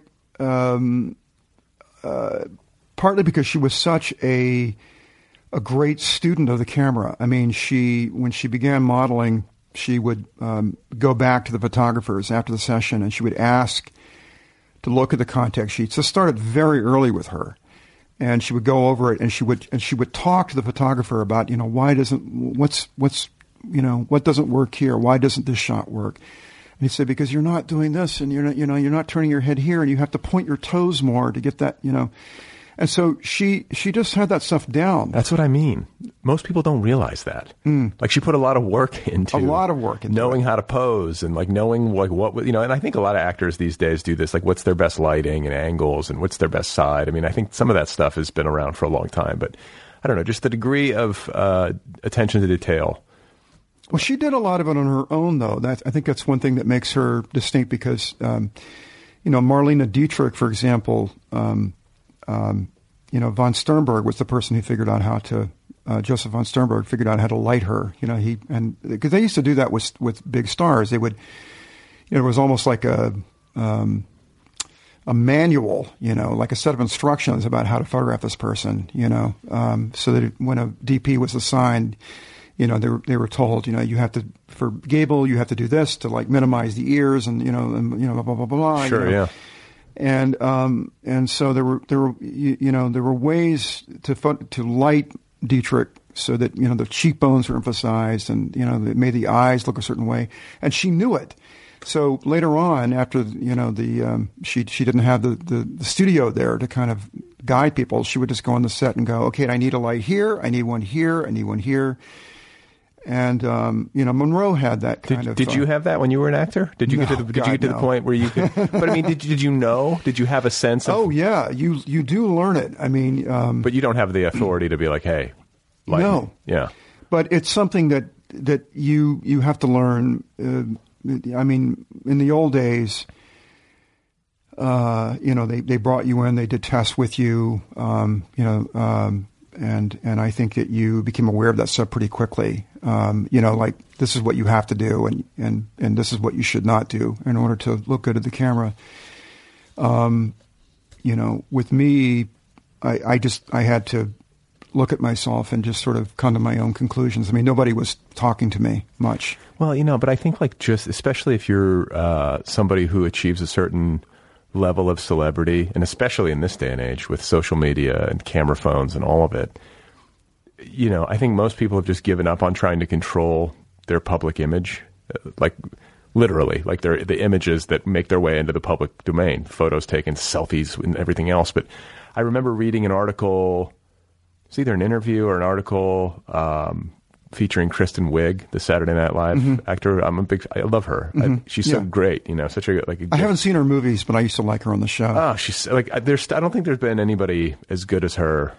partly because she was such a great student of the camera. I mean, when she began modeling, she would go back to the photographers after the session, and she would ask to look at the contact sheets. This started very early with her, and she would go over it, and she would talk to the photographer about, you know, what doesn't work here? Why doesn't this shot work? And he said, because you're not doing this, and you're not turning your head here, and you have to point your toes more to get that, you know. And so she just had that stuff down. That's what I mean. Most people don't realize that. Mm. Like, she put a lot of work into knowing how to pose and like knowing like what, you know, and I think a lot of actors these days do this, like what's their best lighting and angles and what's their best side. I mean, I think some of that stuff has been around for a long time, but I don't know, just the degree of attention to detail. Well, she did a lot of it on her own, though. I think that's one thing that makes her distinct because, you know, Marlene Dietrich, for example, you know, von Sternberg was the person who figured out how to, Joseph von Sternberg figured out how to light her, you know, because they used to do that with big stars. They would, you know, it was almost like a manual, you know, like a set of instructions about how to photograph this person, you know, so that when a DP was assigned, you know, they were told, you know, you have to, for Gable, you have to do this to like minimize the ears and blah, blah, blah, blah. Sure. You know. Yeah. And so there were you know, there were ways to light Dietrich so that, you know, the cheekbones were emphasized and, you know, it made the eyes look a certain way, and she knew it. So later on, after, you know, the she didn't have the studio there to kind of guide people, she would just go on the set and go, okay, I need a light here, I need one here, I need one here. And, you know, Monroe had that kind of... Did you have that when you were an actor? Did you get to the point where you could... But, I mean, did you know? Did you have a sense of... Oh, yeah. You do learn it. I mean... but you don't have the authority to be like, hey, light me. Yeah. But it's something that you have to learn. I mean, in the old days, you know, they brought you in, they did tests with you, you know... And I think that you became aware of that stuff pretty quickly. You know, like, this is what you have to do and this is what you should not do in order to look good at the camera. You know, with me, I had to look at myself and just sort of come to my own conclusions. I mean, nobody was talking to me much. Well, you know, but I think like just, especially if you're somebody who achieves a certain level of celebrity, and especially in this day and age with social media and camera phones and all of it, you know, I think most people have just given up on trying to control their public image, like literally, like the images that make their way into the public domain, photos taken, selfies and everything else. But I remember reading an article it's either an interview or an article featuring Kristen Wiig, the Saturday Night Live actor. I love her. She's so great, you know, such a like. I haven't seen her movies, but I used to like her on the show. Oh, she's like I don't think there's been anybody as good as her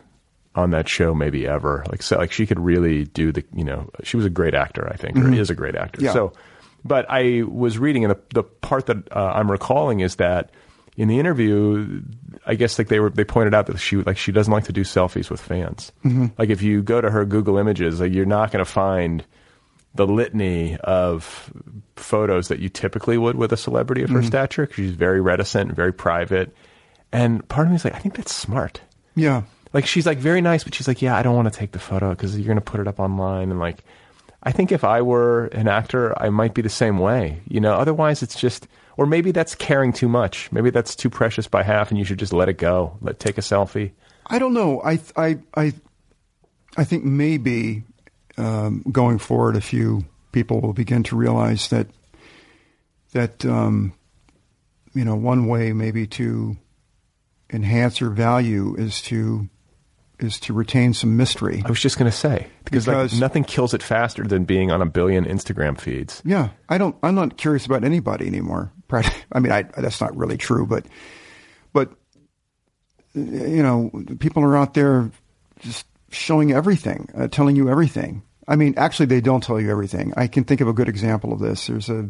on that show maybe ever. Like so, like she could really do the, you know, she was a great actor, I think, or is a great actor. Yeah. So, but I was reading, and the part that I'm recalling is that in the interview, I guess like they pointed out that she doesn't like to do selfies with fans. Like if you go to her Google Images, like you're not going to find the litany of photos that you typically would with a celebrity of her stature, because she's very reticent and very private. And part of me is like, I think that's smart. Yeah, like she's like very nice, but she's like, yeah, I don't want to take the photo because you're going to put it up online. And like, I think if I were an actor, I might be the same way. You know, otherwise it's just. Or maybe that's caring too much. Maybe that's too precious by half, and you should just let it go. Take a selfie. I don't know. I think maybe going forward, a few people will begin to realize that you know, one way maybe to enhance your value is to retain some mystery. I was just going to say, because nothing kills it faster than being on a billion Instagram feeds. Yeah. I'm not curious about anybody anymore. I mean, that's not really true, but you know, people are out there just showing everything, telling you everything. I mean, actually they don't tell you everything. I can think of a good example of this. There's a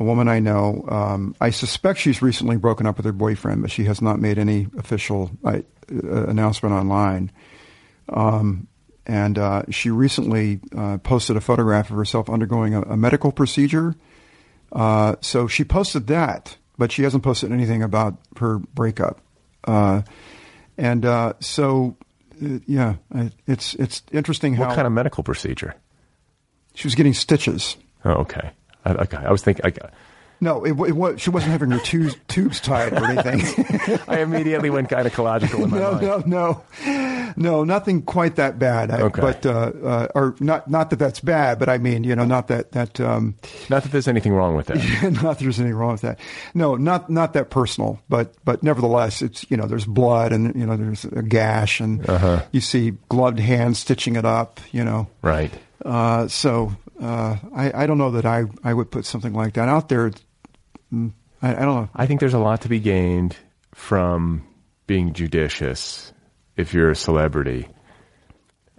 woman I know, I suspect she's recently broken up with her boyfriend, but she has not made any official announcement online. And she recently posted a photograph of herself undergoing a medical procedure. So she posted that, but she hasn't posted anything about her breakup. It's interesting how... What kind of medical procedure? She was getting stitches. Oh, okay. Okay, I was thinking... No, she wasn't having her tubes tied or anything. I immediately went gynecological in my mind. No, nothing quite that bad. Okay. But, or not that that's bad, but I mean, you know, not that there's anything wrong with that. Not that there's anything wrong with that. No, not that personal, but nevertheless, it's, you know, there's blood and, you know, there's a gash and you see gloved hands stitching it up, you know. Right. I don't know that I would put something like that out there. I don't know. I think there's a lot to be gained from being judicious if you're a celebrity.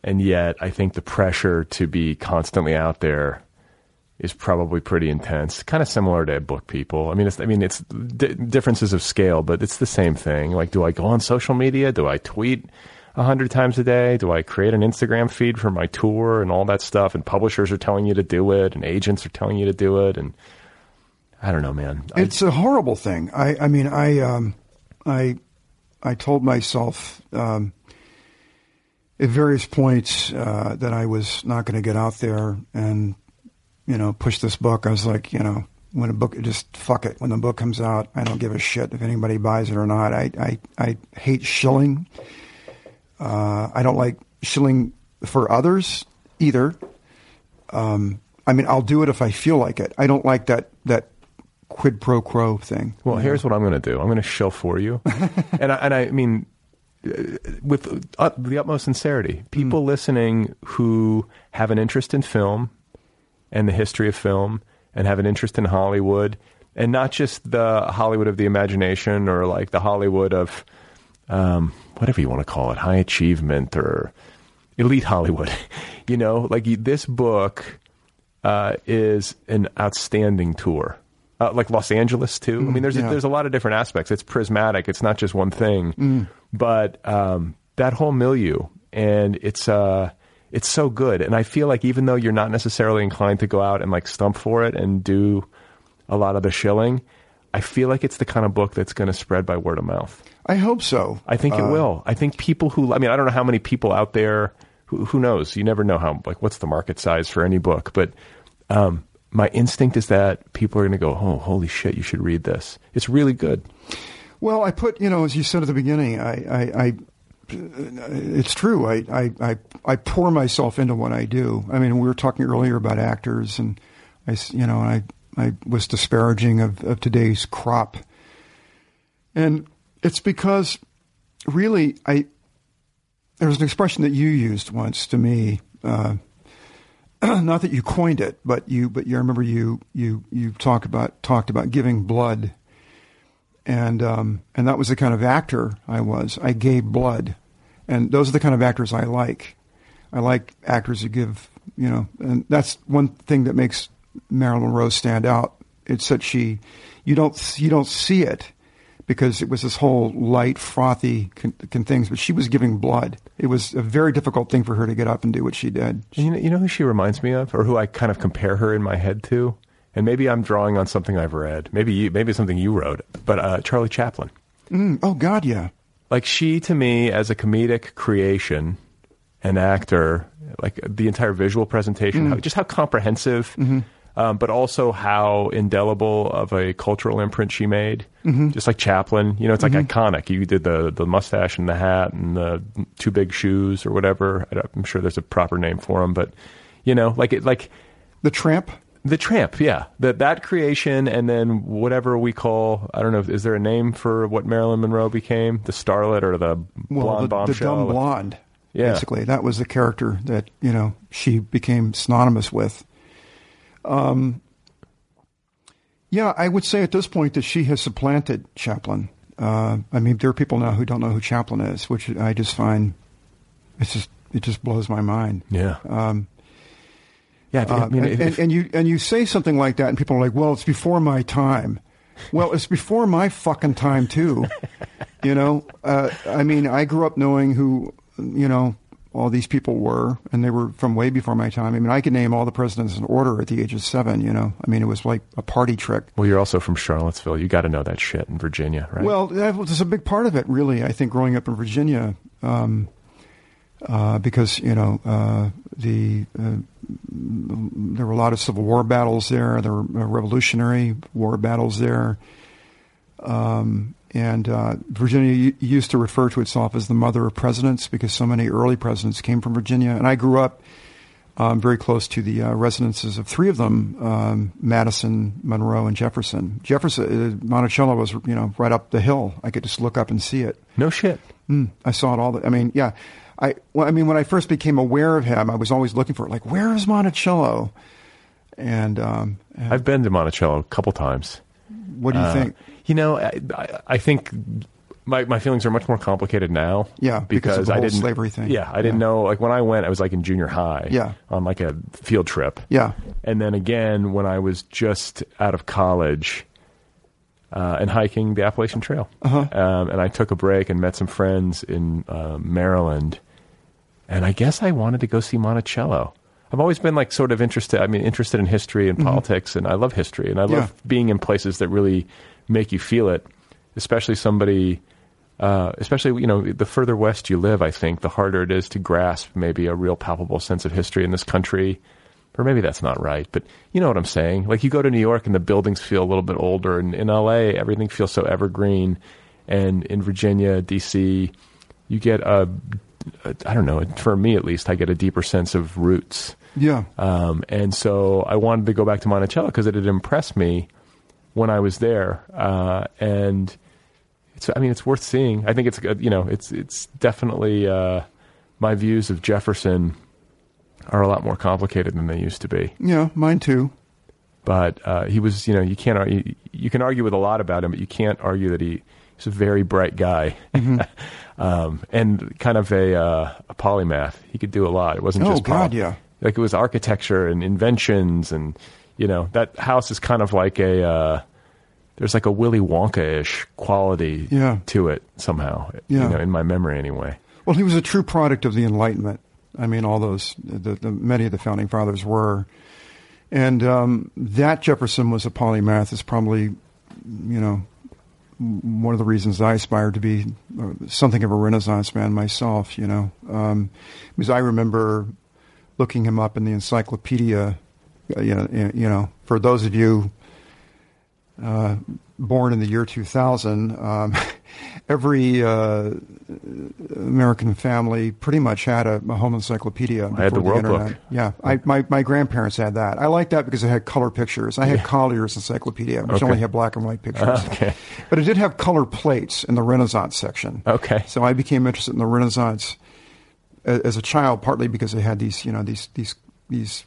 And yet I think the pressure to be constantly out there is probably pretty intense. Kind of similar to book people. I mean, it's differences of scale, but it's the same thing. Like, do I go on social media? Do I tweet 100 times a day? Do I create an Instagram feed for my tour and all that stuff? And publishers are telling you to do it, and agents are telling you to do it, and I don't know, man. It's a horrible thing. I told myself at various points that I was not going to get out there and, you know, push this book. I was like, you know, when a book, just fuck it. When the book comes out, I don't give a shit if anybody buys it or not. I hate shilling. I don't like shilling for others either. I mean, I'll do it if I feel like it. I don't like that quid pro quo thing. Well, here's what I'm going to do. I'm going to shill for you. and I mean, with the utmost sincerity, people listening who have an interest in film and the history of film and have an interest in Hollywood, and not just the Hollywood of the imagination or like the Hollywood of... whatever you want to call it, high achievement or elite Hollywood, you know, like this book is an outstanding tour, like Los Angeles too. I mean, there's a lot of different aspects. It's prismatic. It's not just one thing, but that whole milieu, and it's so good. And I feel like even though you're not necessarily inclined to go out and like stump for it and do a lot of the shilling, I feel like it's the kind of book that's going to spread by word of mouth. I hope so. I think it will. I think people who, I mean, I don't know how many people out there, who knows? You never know how, like, what's the market size for any book. But my instinct is that people are going to go, oh, holy shit, you should read this. It's really good. Well, I put, you know, as you said at the beginning, I it's true. I pour myself into what I do. I mean, we were talking earlier about actors, and I was disparaging of today's crop. And it's because really, I There was an expression that you used once to me, not that you coined it, but I remember you talked about giving blood, and that was the kind of actor I was. I gave blood, and those are the kind of actors I like. I like actors who give, and that's one thing that makes Marilyn Monroe stand out. It's that you don't see it, because it was this whole light, frothy things, but she was giving blood. It was a very difficult thing for her to get up and do what she did. You know who she reminds me of, or who I kind of compare her in my head to? And maybe I'm drawing on something I've read. Maybe something you wrote, but Charlie Chaplin. Oh, God, yeah. Like, she, to me, as a comedic creation, an actor, like the entire visual presentation, just how comprehensive... Mm-hmm. But also how indelible of a cultural imprint she made, just like Chaplin. It's like iconic. You did the mustache and the hat and the too big shoes or whatever. I'm sure there's a proper name for them, but like the tramp, yeah. That creation, and then whatever we call, I don't know, is there a name for what Marilyn Monroe became? The starlet or the blonde bombshell? The dumb blonde. Yeah, basically, that was the character that she became synonymous with. Yeah, I would say at this point that she has supplanted Chaplin. I mean, there are people now who don't know who Chaplin is, which I just find, it just blows my mind. Yeah. Yeah. And you say something like that and people are like, well, it's before my time. Well, it's before my fucking time too. I mean, I grew up knowing who, all these people were, and they were from way before my time. I mean, I could name all the presidents in order at the age of 7, I mean, it was like a party trick. Well, you're also from Charlottesville. You got to know that shit in Virginia, right? Well, that was a big part of it, really, I think, growing up in Virginia, because, there were a lot of Civil War battles there. There were Revolutionary War battles there. And Virginia used to refer to itself as the mother of presidents, because so many early presidents came from Virginia. And I grew up very close to the residences of 3 of them, Madison, Monroe, and Jefferson. Monticello was, right up the hill. I could just look up and see it. No shit. I saw it all. When I first became aware of him, I was always looking for it. Like, where is Monticello? And I've been to Monticello a couple times. What do you think? I think my feelings are much more complicated now. Yeah, because of the whole slavery thing. Yeah, I didn't know. Like, when I went, I was like in junior high. Yeah. On like a field trip. Yeah. And then again, when I was just out of college and hiking the Appalachian Trail, and I took a break and met some friends in Maryland, and I guess I wanted to go see Monticello. I've always been like sort of interested in history and politics, and I love history, and I love being in places that really make you feel it, especially the further west you live, I think, the harder it is to grasp maybe a real palpable sense of history in this country. Or maybe that's not right, but you know what I'm saying? Like, you go to New York and the buildings feel a little bit older, and in LA, everything feels so evergreen. And in Virginia, DC, you get I don't know, for me at least, I get a deeper sense of roots. Yeah. And so I wanted to go back to Monticello because it had impressed me when I was there. And it's worth seeing. I think it's definitely, my views of Jefferson are a lot more complicated than they used to be. Yeah, mine too. But he was, you can't argue, you can argue with a lot about him, but you can't argue that he's a very bright guy. And kind of a polymath. He could do a lot. It wasn't just Like, it was architecture and inventions, and that house is kind of like a there's like a Willy Wonka-ish quality to it somehow. In my memory anyway. Well, he was a true product of the Enlightenment. I mean, all those many of the founding fathers were, and that Jefferson was a polymath is probably one of the reasons I aspired to be something of a Renaissance man myself, because I remember looking him up in the encyclopedia, for those of you born in the year 2000, every American family pretty much had a home encyclopedia. I had the World Book. Yeah, my grandparents had that. I liked that because it had color pictures. I had Collier's Encyclopedia, which only had black and white pictures. But it did have color plates in the Renaissance section. Okay. So I became interested in the Renaissance as a child, partly because they had these, you know, these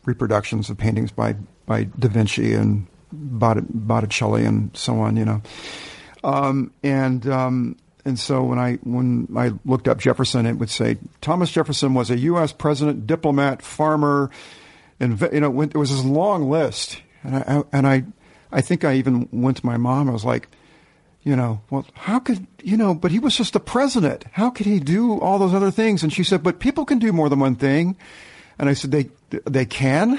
reproductions of paintings by Da Vinci and Botticelli and so on, you know. And so when I looked up Jefferson, it would say Thomas Jefferson was a U.S. president, diplomat, farmer, and you know, it was this long list. And I think I even went to my mom. I was like, you know, well, how could, you know, but he was just the president. How could he do all those other things? And she said, but people can do more than one thing. And I said, they can?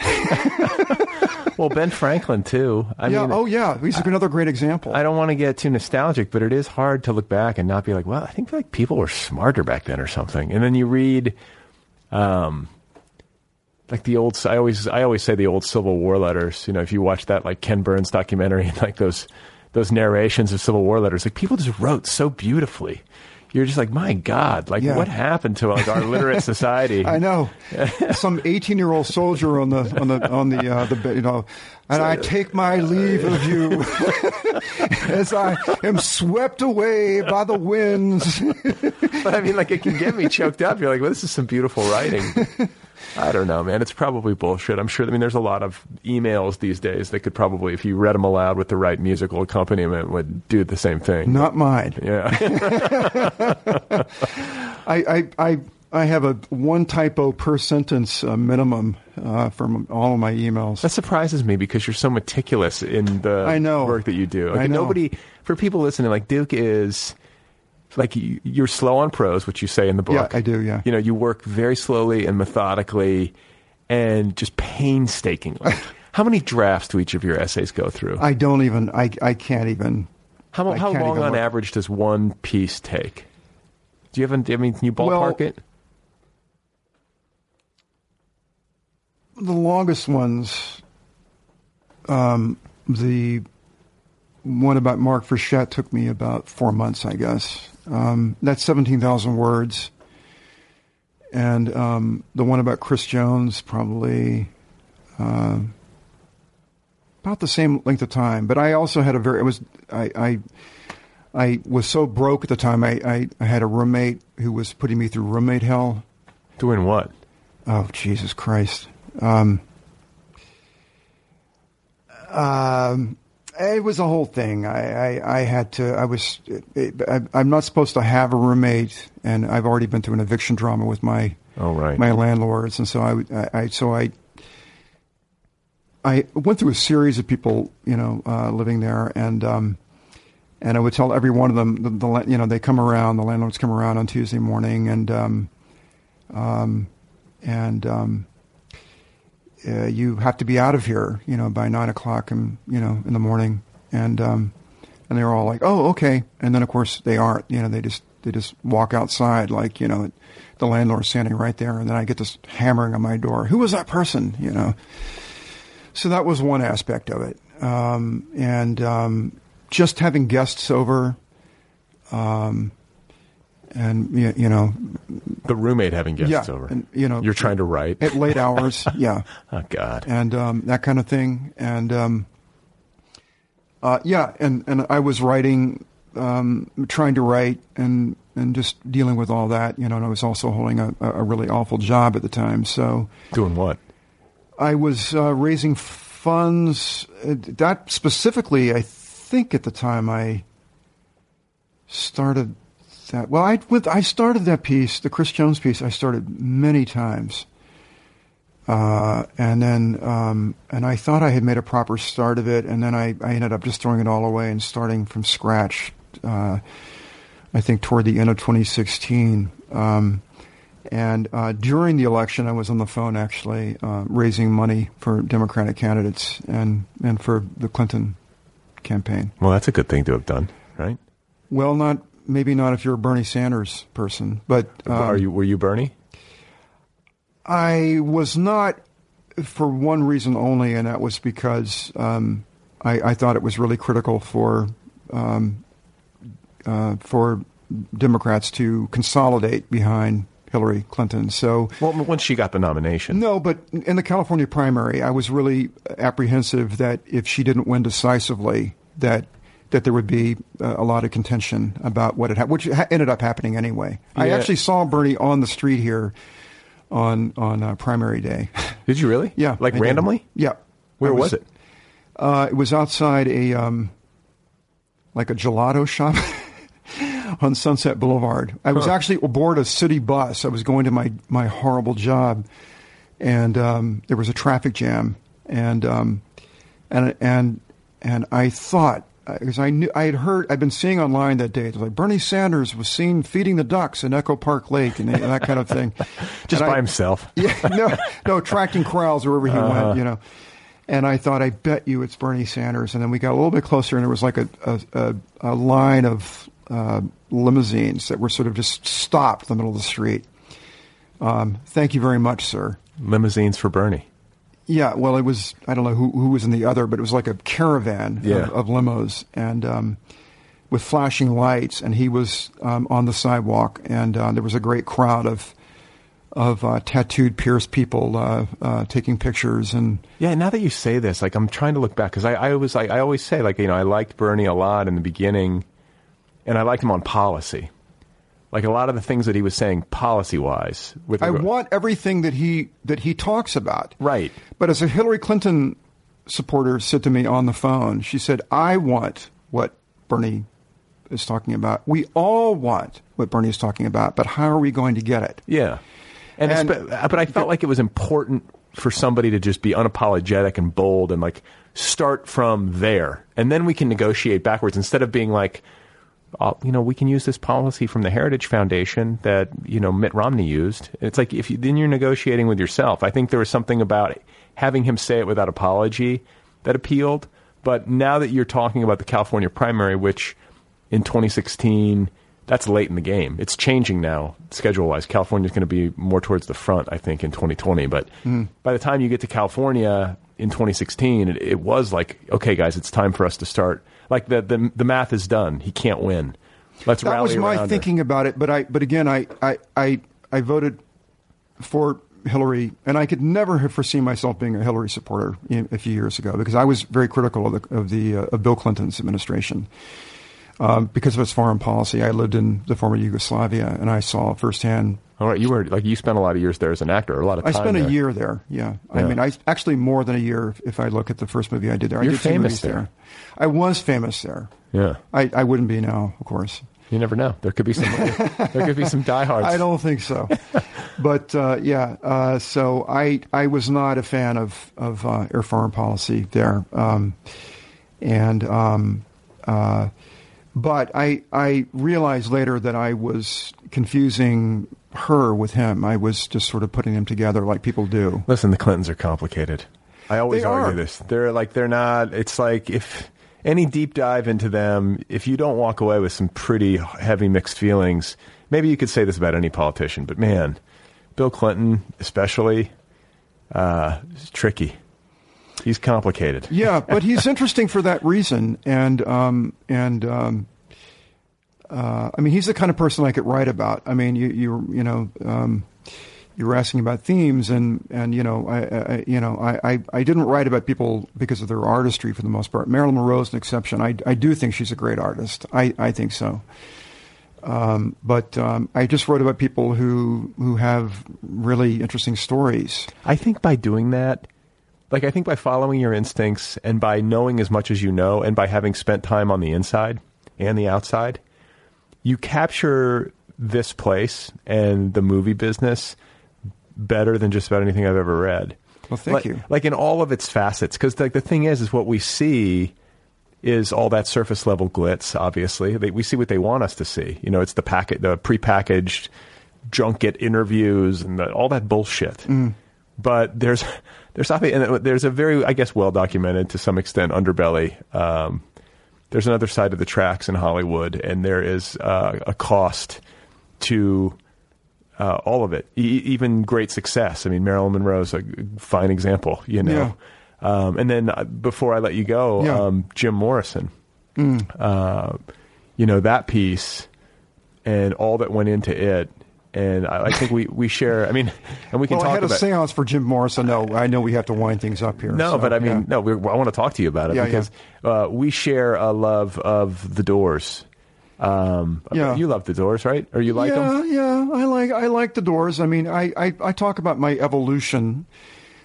Well, Ben Franklin, too. I mean, he's another great example. I don't want to get too nostalgic, but it is hard to look back and not be like, well, I think like people were smarter back then or something. And then you read, like the old, I always say the old Civil War letters. You know, if you watch that like Ken Burns documentary and like those narrations of Civil War letters, like people just wrote so beautifully. You're just like, my God, like what happened to like our literate society? I know. Some 18-year-old soldier on the you know, and I take my leave of you as I am swept away by the winds. But I mean, like it can get me choked up. You're like, well, this is some beautiful writing. I don't know, man. It's probably bullshit. I'm sure. I mean, there's a lot of emails these days that could probably, if you read them aloud with the right musical accompaniment, would do the same thing. Not mine. Yeah. I have a one typo per sentence minimum from all of my emails. That surprises me because you're so meticulous in the work that you do. Like, I know. Nobody, for people listening, like Duke is. Like you're slow on prose, which you say in the book. Yeah, I do, yeah. You know, you work very slowly and methodically and just painstakingly. How many drafts do each of your essays go through? I don't even, I can't even. How long on average does one piece take? Can you ballpark it? The longest ones, the one about Mark Frechette took me about 4 months, I guess. That's 17,000 words. And the one about Chris Jones, probably about the same length of time. But I also had I was so broke at the time. I had a roommate who was putting me through roommate hell. Doing what? Oh, Jesus Christ. It was a whole thing. I'm not supposed to have a roommate, and I've already been through an eviction drama with my my landlords, and so I went through a series of people, you know, living there, and I would tell every one of them, you know, they come around, the landlords come around on Tuesday morning, and you have to be out of here, you know, by 9 o'clock and, you know, in the morning. And they're all like, oh, okay. And then of course they aren't, you know, they just walk outside, like, you know, the landlord's standing right there. And then I get this hammering on my door. Who was that person? You know? So that was one aspect of it. Just having guests over, and, you know... The roommate having guests over. And, you know... You're trying to write. At late hours, yeah. Oh, God. And that kind of thing. And, and I was writing, trying to write, and just dealing with all that, you know, and I was also holding a really awful job at the time, so... Doing what? I was raising funds. That specifically, I think at the time I started... That. Well, I started that piece, the Chris Jones piece. I started many times, and then and I thought I had made a proper start of it, and then I ended up just throwing it all away and starting from scratch. I think toward the end of 2016, and during the election, I was on the phone actually raising money for Democratic candidates and for the Clinton campaign. Well, that's a good thing to have done, right? Well, not. Maybe not if you're a Bernie Sanders person, but were you Bernie? I was not, for one reason only, and that was because I thought it was really critical for Democrats to consolidate behind Hillary Clinton. So, well, once she got the nomination, no, but in the California primary, I was really apprehensive that if she didn't win decisively, that there would be a lot of contention about what had happened, which ended up happening anyway. Yeah. I actually saw Bernie on the street here on primary day. Did you really? Yeah. Like randomly? Yeah. Where was it? It was outside a gelato shop on Sunset Boulevard. I was actually aboard a city bus. I was going to my horrible job, and there was a traffic jam, and I thought, because I'd been seeing online that day, like Bernie Sanders was seen feeding the ducks in Echo Park Lake and that kind of thing. Just by himself. Yeah, no, tracking corrals wherever he went, And I thought, I bet you it's Bernie Sanders. And then we got a little bit closer, and there was like a line of limousines that were sort of just stopped in the middle of the street. Thank you very much, sir. Limousines for Bernie. Yeah, well, it was, I don't know who was in the other, but it was like a caravan of limos, and with flashing lights, and he was on the sidewalk, and there was a great crowd of tattooed, pierced people taking pictures. And yeah, now that you say this, like, I'm trying to look back, because I always say, like, you know, I liked Bernie a lot in the beginning, and I liked him on policy. Like a lot of the things that he was saying policy-wise. I want everything that he talks about. Right. But as a Hillary Clinton supporter said to me on the phone, she said, I want what Bernie is talking about. We all want what Bernie is talking about, but how are we going to get it? Yeah. But I felt like it was important for somebody to just be unapologetic and bold and, like, start from there. And then we can negotiate backwards instead of being like, you know, we can use this policy from the Heritage Foundation that, you know, Mitt Romney used. It's like, then you're negotiating with yourself. I think there was something about having him say it without apology that appealed. But now that you're talking about the California primary, which in 2016, that's late in the game. It's changing now, schedule-wise. California's going to be more towards the front, I think, in 2020. But by the time you get to California in 2016, it was like, okay, guys, it's time for us to start. Like the math is done. He can't win. Let's rally around. That was my thinking about it, but again, I voted for Hillary, and I could never have foreseen myself being a Hillary supporter a few years ago because I was very critical of Bill Clinton's administration because of its foreign policy. I lived in the former Yugoslavia, and I saw firsthand. All right, you spent a lot of years there as an actor, a lot of time. I spent a year there. Yeah, I mean, I actually more than a year if I look at the first movie I did there. You're famous there. I was famous there. Yeah, I wouldn't be now, of course. You never know. There could be some. There could be some diehards. I don't think so. But so I was not a fan of air foreign policy there, but I realized later that I was confusing her with him. I was just sort of putting them together like people do. Listen, the Clintons are complicated. I always argue this. They're not. It's like if any deep dive into them, if you don't walk away with some pretty heavy mixed feelings, maybe you could say this about any politician, but man, Bill Clinton especially, is tricky. He's complicated. Yeah, but he's interesting for that reason. I mean, he's the kind of person I could write about. I mean, you were asking about themes, and I didn't write about people because of their artistry for the most part. Marilyn Monroe is an exception. I do think she's a great artist. I think so. I just wrote about people who have really interesting stories. I think by doing that, like I think by following your instincts and by knowing as much as you know, and by having spent time on the inside and the outside. You capture this place and the movie business better than just about anything I've ever read. Well, thank you. Like in all of its facets, because like the thing is what we see is all that surface level glitz. Obviously, we see what they want us to see. You know, it's the prepackaged junket interviews and all that bullshit. But there's a very, I guess, well documented to some extent underbelly. There's another side of the tracks in Hollywood, and there is a cost to all of it, even great success. I mean, Marilyn Monroe is a fine example, you know. Yeah. And then before I let you go, Jim Morrison, you know, that piece and all that went into it. And I think we share, I mean, and we can talk about it. Well, I had a seance for Jim Morrison. No, I know we have to wind things up here. No, so, but I mean, I want to talk to you about it because we share a love of The Doors. Yeah. You love the Doors, right? Or you like them? Yeah, I like the Doors. I mean, I talk about my evolution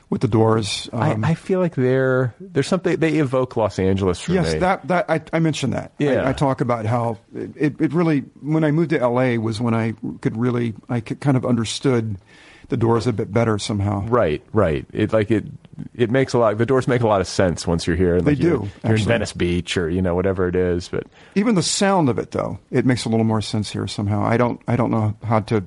with the Doors. I feel like there's something, they evoke Los Angeles for me. Yes, that I mentioned that. Yeah. I talk about how it really, when I moved to L.A. was when I kind of understood the Doors a bit better somehow. Right. It makes a lot. The Doors make a lot of sense once you're here. Like they do. You're in Venice Beach or whatever it is. But even the sound of it, though, it makes a little more sense here somehow. I don't know how to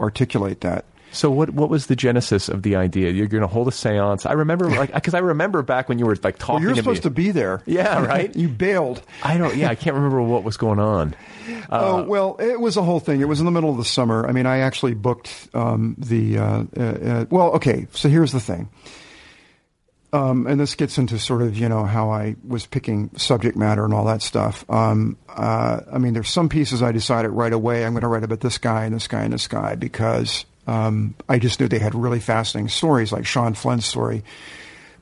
articulate that. So what was the genesis of the idea? You're going to hold a séance. I remember because I remember back when you were talking. Well, you're supposed to be there. Yeah, right. You bailed. I can't remember what was going on. Well, it was a whole thing. It was in the middle of the summer. I mean, I actually booked well, okay. So here's the thing. And this gets into sort of, how I was picking subject matter and all that stuff. I mean, there's some pieces I decided right away I'm going to write about this guy and this guy and this guy because I just knew they had really fascinating stories, like Sean Flynn's story.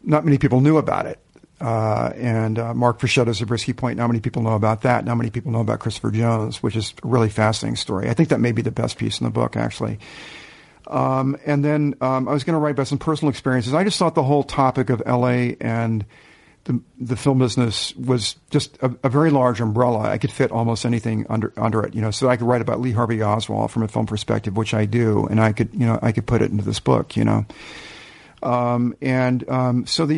Not many people knew about it. And Mark Frechette's Zabriskie Point, not many people know about that. Not many people know about Christopher Jones, which is a really fascinating story. I think that may be the best piece in the book, actually. And then I was going to write about some personal experiences. I just thought the whole topic of L.A. and the film business was just a very large umbrella. I could fit almost anything under it, so I could write about Lee Harvey Oswald from a film perspective, which I do. And I could put it into this book, So a lot of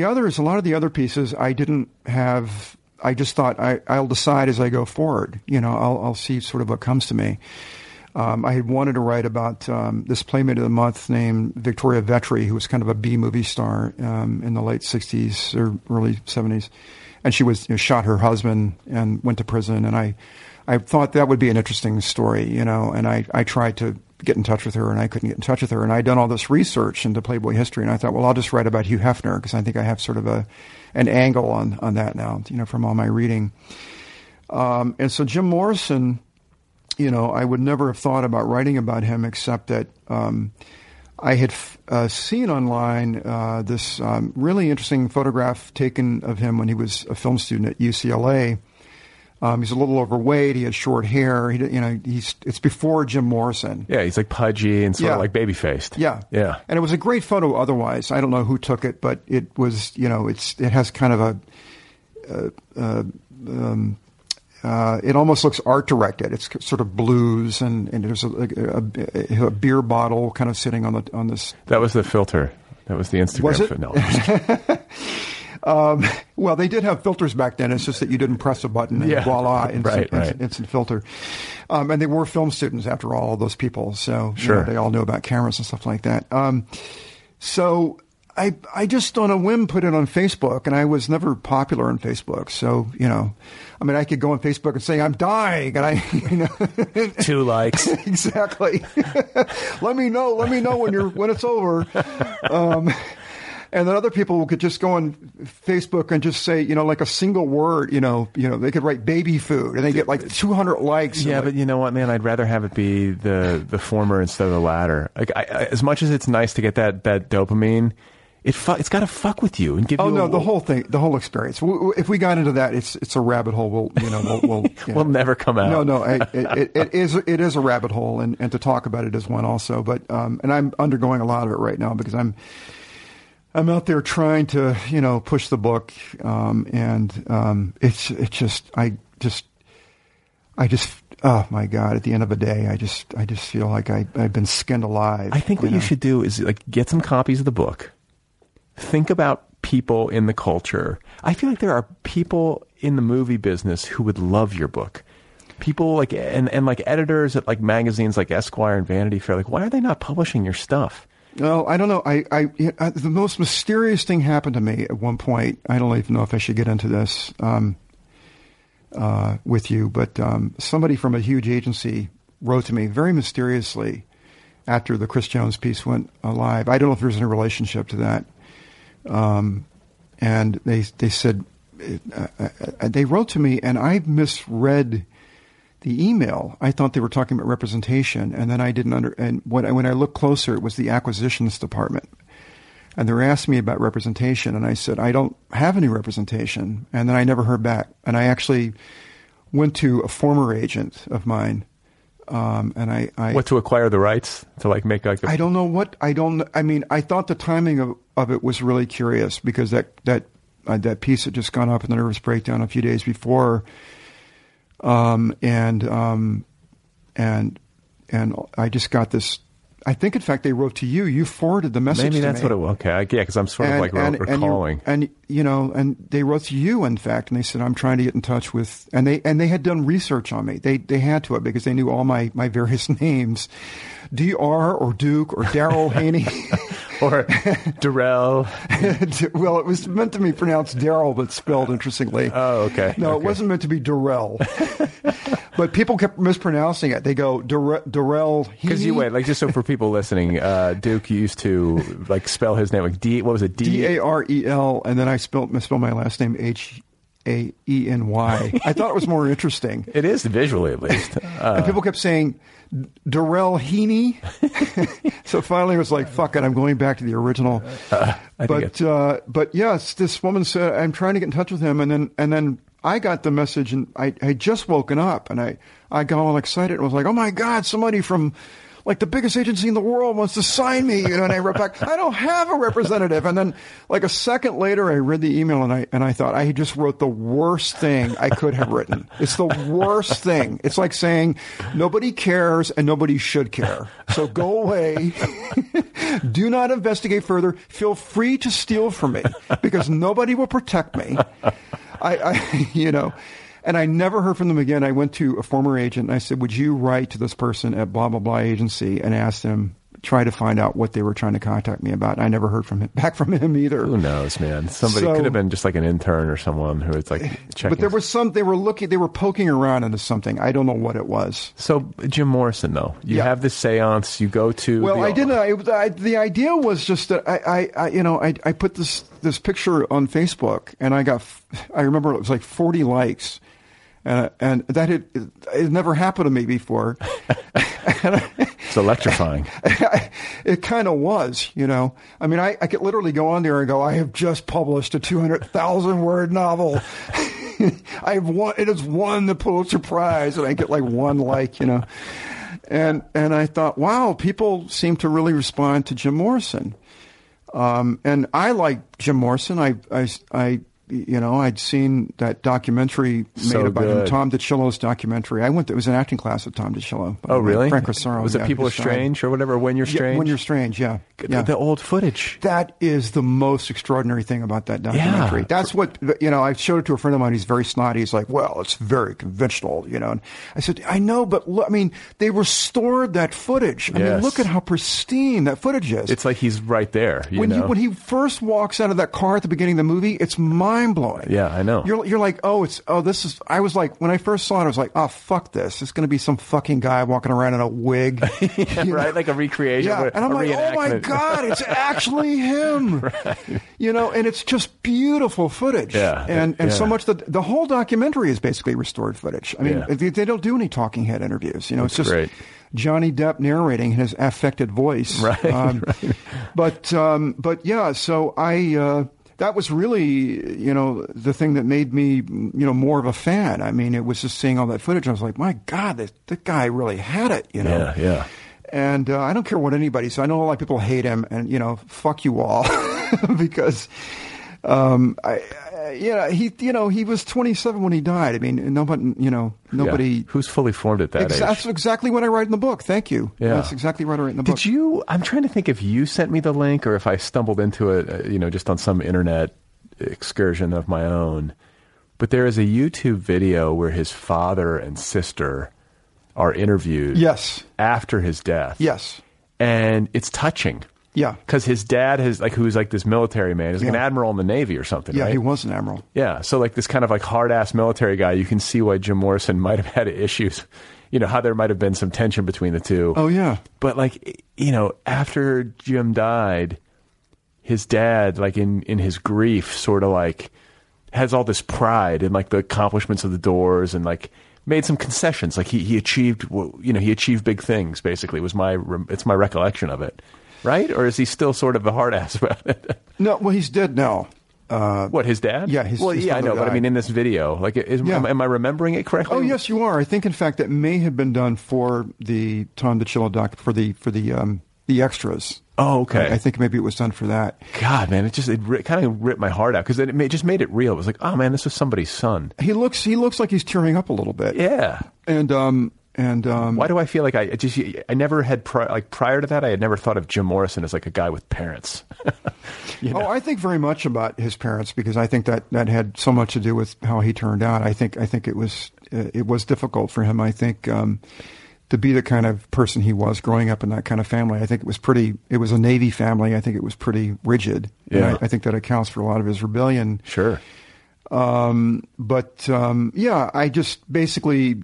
the other pieces I didn't have. I just thought I'll decide as I go forward, I'll see sort of what comes to me. I had wanted to write about this Playmate of the Month named Victoria Vetri, who was kind of a B-movie star in the late 60s or early 70s. And she was shot her husband and went to prison. And I thought that would be an interesting story, And I tried to get in touch with her, and I couldn't get in touch with her. And I'd done all this research into Playboy history, and I thought, well, I'll just write about Hugh Hefner because I think I have sort of an angle on that now, from all my reading. And so Jim Morrison... I would never have thought about writing about him except that I had seen online this really interesting photograph taken of him when he was a film student at UCLA. He's a little overweight. He had short hair. It's before Jim Morrison. Yeah, he's like pudgy and sort of like baby-faced. Yeah. And it was a great photo otherwise. I don't know who took it, but it was, it has kind of it almost looks art-directed. It's sort of blues, and there's a beer bottle kind of sitting on this. That was the filter. That was the Instagram. Was it? No. Well, they did have filters back then. It's just that you didn't press a button, and voila, instant filter. And they were film students, after all those people. So they all knew about cameras and stuff like that. So... I just on a whim put it on Facebook, and I was never popular on Facebook. So, I could go on Facebook and say, I'm dying. And two likes. Exactly. Let me know when it's over. And then other people could just go on Facebook and just say, like a single word, they could write baby food and they get like 200 likes. Yeah, but you know what, man, I'd rather have it be the former instead of the latter. Like, as much as it's nice to get that dopamine, it's got to fuck with you and give you. Oh no, the whole thing, the whole experience. If we got into that, it's a rabbit hole. We'll never come out. No, it is a rabbit hole, and to talk about it is one also. But and I'm undergoing a lot of it right now because I'm out there trying to push the book, and it's just oh my God, at the end of the day, I just feel like I've been skinned alive. I think what you should do is like get some copies of the book. Think about people in the culture. I feel like there are people in the movie business who would love your book. People like and like editors at like magazines like Esquire and Vanity Fair. Like, why are they not publishing your stuff? No, I don't know. I the most mysterious thing happened to me at one point. I don't even know if I should get into this with you, but somebody from a huge agency wrote to me very mysteriously after the Chris Jones piece went live. I don't know if there's any relationship to that. And they said, they wrote to me and I misread the email. I thought they were talking about representation. And then I didn't and when I looked closer, it was the acquisitions department. And they were asking me about representation. And I said, I don't have any representation. And then I never heard back. And I actually went to a former agent of mine, and I what, to acquire the rights to like make like. I thought the timing of it was really curious because that piece had just gone up in the nervous breakdown a few days before, and I just got this. I think, in fact, they wrote to you. You forwarded the message. Maybe that's to me. What it was. Okay, yeah, because I'm sort of recalling. And they wrote to you, in fact, and they said, "I'm trying to get in touch with." And they had done research on me. They had to have, because they knew all my various names, Dr. or Duke or Darryl Haney or Darrell. Well, it was meant to be pronounced Darryl, but spelled interestingly. Oh, okay. No, okay. It wasn't meant to be Darrell. But people kept mispronouncing it. They go, Darrell Heaney. Because you went, like, just so for people listening, Duke used to, like, spell his name like D, what was it? D-A-R-E-L, and then I misspelled my last name H-A-E-N-Y. I thought it was more interesting. It is, visually at least. And people kept saying, Darrell Heaney. So finally I was like, fuck it, I'm going back to the original. But yes, this woman said, I'm trying to get in touch with him, and then I got the message, and I had just woken up, and I got all excited and was like, oh my God, somebody from like the biggest agency in the world wants to sign me, and I wrote back, I don't have a representative. And then like a second later, I read the email, and I thought, I just wrote the worst thing I could have written. It's the worst thing. It's like saying nobody cares and nobody should care. So go away. Do not investigate further. Feel free to steal from me because nobody will protect me. And I never heard from them again. I went to a former agent and I said, would you write to this person at blah, blah, blah agency and ask them, try to find out what they were trying to contact me about. And I never heard back from him either. Who knows, man? Somebody could have been just like an intern or someone who was like checking. But there was they were poking around into something. I don't know what it was. So Jim Morrison, though, you have this seance, you go to. Well, I didn't. The idea was just that I put this picture on Facebook and I remember it was like 40 likes. And that it never happened to me before. It's electrifying. It kind of was, you know. I mean, I could literally go on there and go, I have just published a 200,000-word novel. It has won the Pulitzer Prize, and I get like one like, you know. And I thought, wow, people seem to really respond to Jim Morrison. And I like Jim Morrison. I'd seen that documentary made about him, Tom DiCillo's documentary. It was an acting class with Tom DiCillo. Oh, really? Frank Rossaro. Was it People Are Strange or whatever? When You're Strange? When You're Strange, yeah. The old footage. That is the most extraordinary thing about that documentary. Yeah. That's what, you know, I showed it to a friend of mine. He's very snotty. He's like, well, it's very conventional, you know. And I said, I know, but look, I mean, they restored that footage. I mean, look at how pristine that footage is. It's like he's right there, you know. When he first walks out of that car at the beginning of the movie, it's mind-blowing. Yeah, I know. You're like, I was like, when I first saw it, I was like, oh, fuck this. It's going to be some fucking guy walking around in a wig. Yeah, right? Know? Like a recreation. Yeah. And I'm like, oh my God, it's actually him. Right. You know, and it's just beautiful footage. Yeah. And so much that the whole documentary is basically restored footage. I mean, they don't do any talking head interviews. You know, it's just great. Johnny Depp narrating in his affected voice. Right. Right. But yeah, so that was really, you know, the thing that made me, you know, more of a fan. I mean, it was just seeing all that footage. I was like, my God, that guy really had it, you know. Yeah, yeah. And I don't care what anybody says. I know a lot of people hate him, and, you know, fuck you all. Because, he was 27 when he died. I mean, nobody. Yeah. Who's fully formed at that age? That's exactly what I write in the book. Thank you. Yeah. That's exactly what I write in the book. I'm trying to think if you sent me the link or if I stumbled into it, you know, just on some internet excursion of my own. But there is a YouTube video where his father and sister are interviewed. Yes. After his death. Yes. And it's touching. Yeah. Because his dad who's like this military man, he's like an admiral in the Navy or something, right? Yeah, he was an admiral. Yeah. So like this kind of like hard-ass military guy, you can see why Jim Morrison might have had issues, you know, how there might have been some tension between the two. Oh, yeah. But like, you know, after Jim died, his dad, like in his grief, sort of like has all this pride in like the accomplishments of The Doors and like made some concessions. Like he achieved, you know, he achieved big things basically. It's my recollection of it. Right? Or is he still sort of a hard ass about it? No, well, he's dead now. What, his dad? Yeah, his yeah, I know, but I mean, in this video, like, am I remembering it correctly? Oh, yes, you are. I think, in fact, that may have been done for the Tom DiCillo doc, for the extras. Oh, okay. I think maybe it was done for that. God, man, it kind of ripped my heart out because it just made it real. It was like, oh man, this was somebody's son. He looks like he's tearing up a little bit. Yeah. And why do I feel like I never had prior to that I had never thought of Jim Morrison as like a guy with parents. You know? Oh, I think very much about his parents because I think that had so much to do with how he turned out. I think it was difficult for him. I think. To be the kind of person he was growing up in that kind of family. I think it was a Navy family. I think it was pretty rigid. Yeah. And I think that accounts for a lot of his rebellion. Sure. I just basically,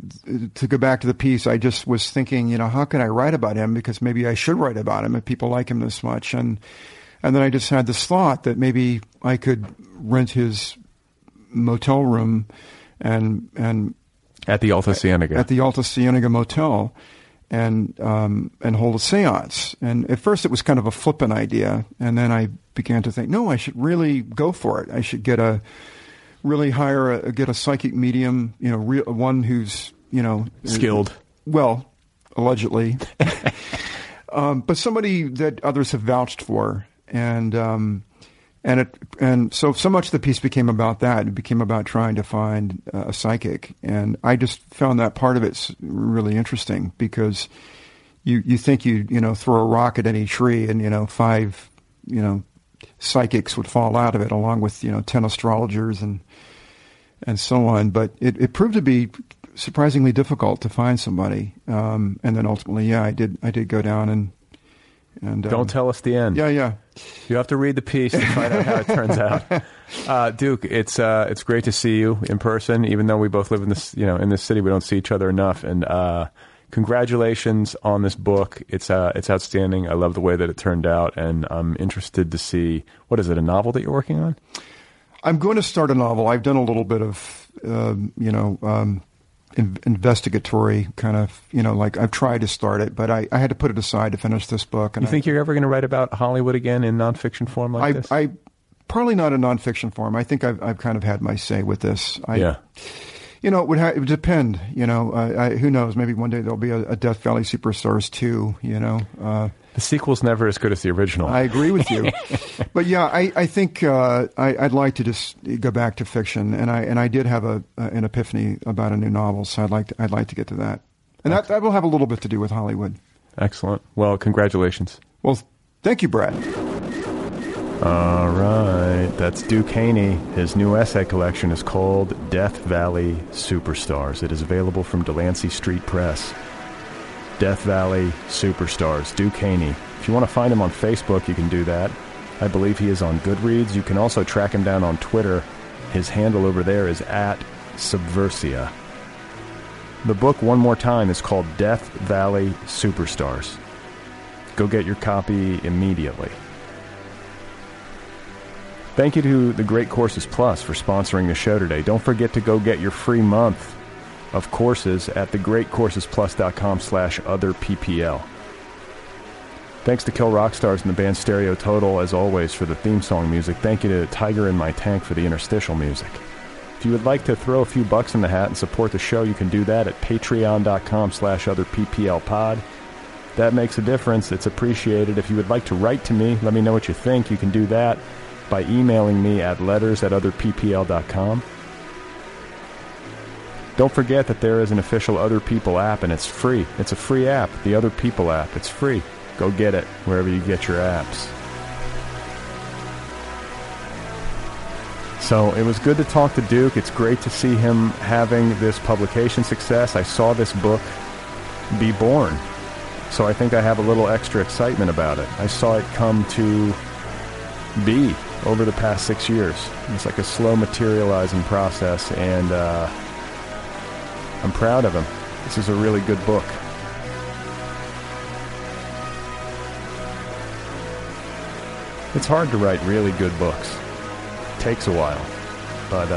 to go back to the piece, I just was thinking, you know, how can I write about him? Because maybe I should write about him if people like him this much. And then I just had this thought that maybe I could rent his motel room and at the Alta Cienega. At the Alta Cienega Motel and hold a seance. And at first it was kind of a flippant idea. And then I began to think, no, I should really go for it. I should get a psychic medium, you know, one who's, you know. Skilled. Well, allegedly. But somebody that others have vouched for. And so much of the piece became about that. It became about trying to find a psychic, and I just found that part of it's really interesting because you think you throw a rock at any tree and five psychics would fall out of it along with 10 astrologers and so on, but it proved to be surprisingly difficult to find somebody, and then ultimately I did go down and don't tell us the end. Yeah. You have to read the piece to find out how it turns out. Duke, it's great to see you in person. Even though we both live in this, in this city, we don't see each other enough. And congratulations on this book. It's outstanding. I love the way that it turned out, and I'm interested to see, what is it, a novel that you're working on? I'm going to start a novel. I've done a little bit of investigatory kind of, like I've tried to start it, but I had to put it aside to finish this book. And you think you're ever going to write about Hollywood again in nonfiction form like this? I probably not in nonfiction form. I think I've kind of had my say with this. It would depend. Who knows? Maybe one day there'll be a Death Valley Superstars 2. The sequel's never as good as the original. I agree with you, but yeah, I think I'd like to just go back to fiction, and I did have an epiphany about a new novel, so I'd like to get to that, and that will have a little bit to do with Hollywood. Excellent. Well, congratulations. Well, thank you, Brad. All right, that's Duke Haney. His new essay collection is called Death Valley Superstars. It is available from Delancey Street Press. Death Valley Superstars, Duke Haney. If you want to find him on Facebook, you can do that. I believe he is on Goodreads. You can also track him down on Twitter. His handle over there is @Subversia. The book, one more time, is called Death Valley Superstars. Go get your copy immediately. Thank you to The Great Courses Plus for sponsoring the show today. Don't forget to go get your free month of courses at thegreatcoursesplus.com/otherppl. Thanks to Kill Rock Stars and the band Stereo Total, as always, for the theme song music. Thank you to Tiger in My Tank for the interstitial music. If you would like to throw a few bucks in the hat and support the show, you can do that at patreon.com/otherpplpod. That makes a difference. It's appreciated. If you would like to write to me, let me know what you think. You can do that by emailing me at letters@otherppl.com. Don't forget that there is an official Other People app, and it's free. It's a free app, the Other People app. It's free. Go get it wherever you get your apps. So it was good to talk to Duke. It's great to see him having this publication success. I saw this book be born, so I think I have a little extra excitement about it. I saw it come to be over the past 6 years. It's like a slow materializing process, and I'm proud of him. This is a really good book. It's hard to write really good books. It takes a while. But,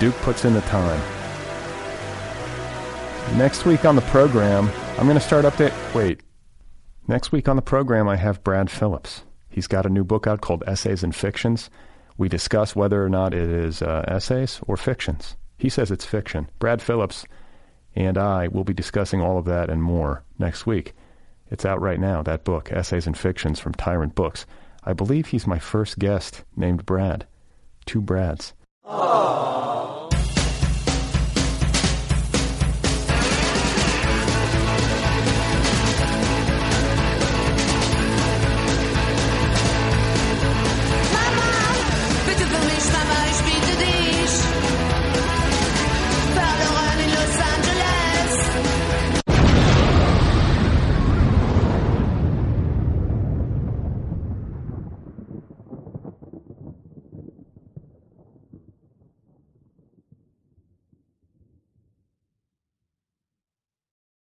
Duke puts in the time. Next week on the program, I'm going to start update. Wait. Next week on the program, I have Brad Phillips. He's got a new book out called Essays and Fictions. We discuss whether or not it is essays or fictions. He says it's fiction. Brad Phillips and I will be discussing all of that and more next week. It's out right now, that book, Essays and Fictions from Tyrant Books. I believe he's my first guest named Brad. Two Brads. Aww.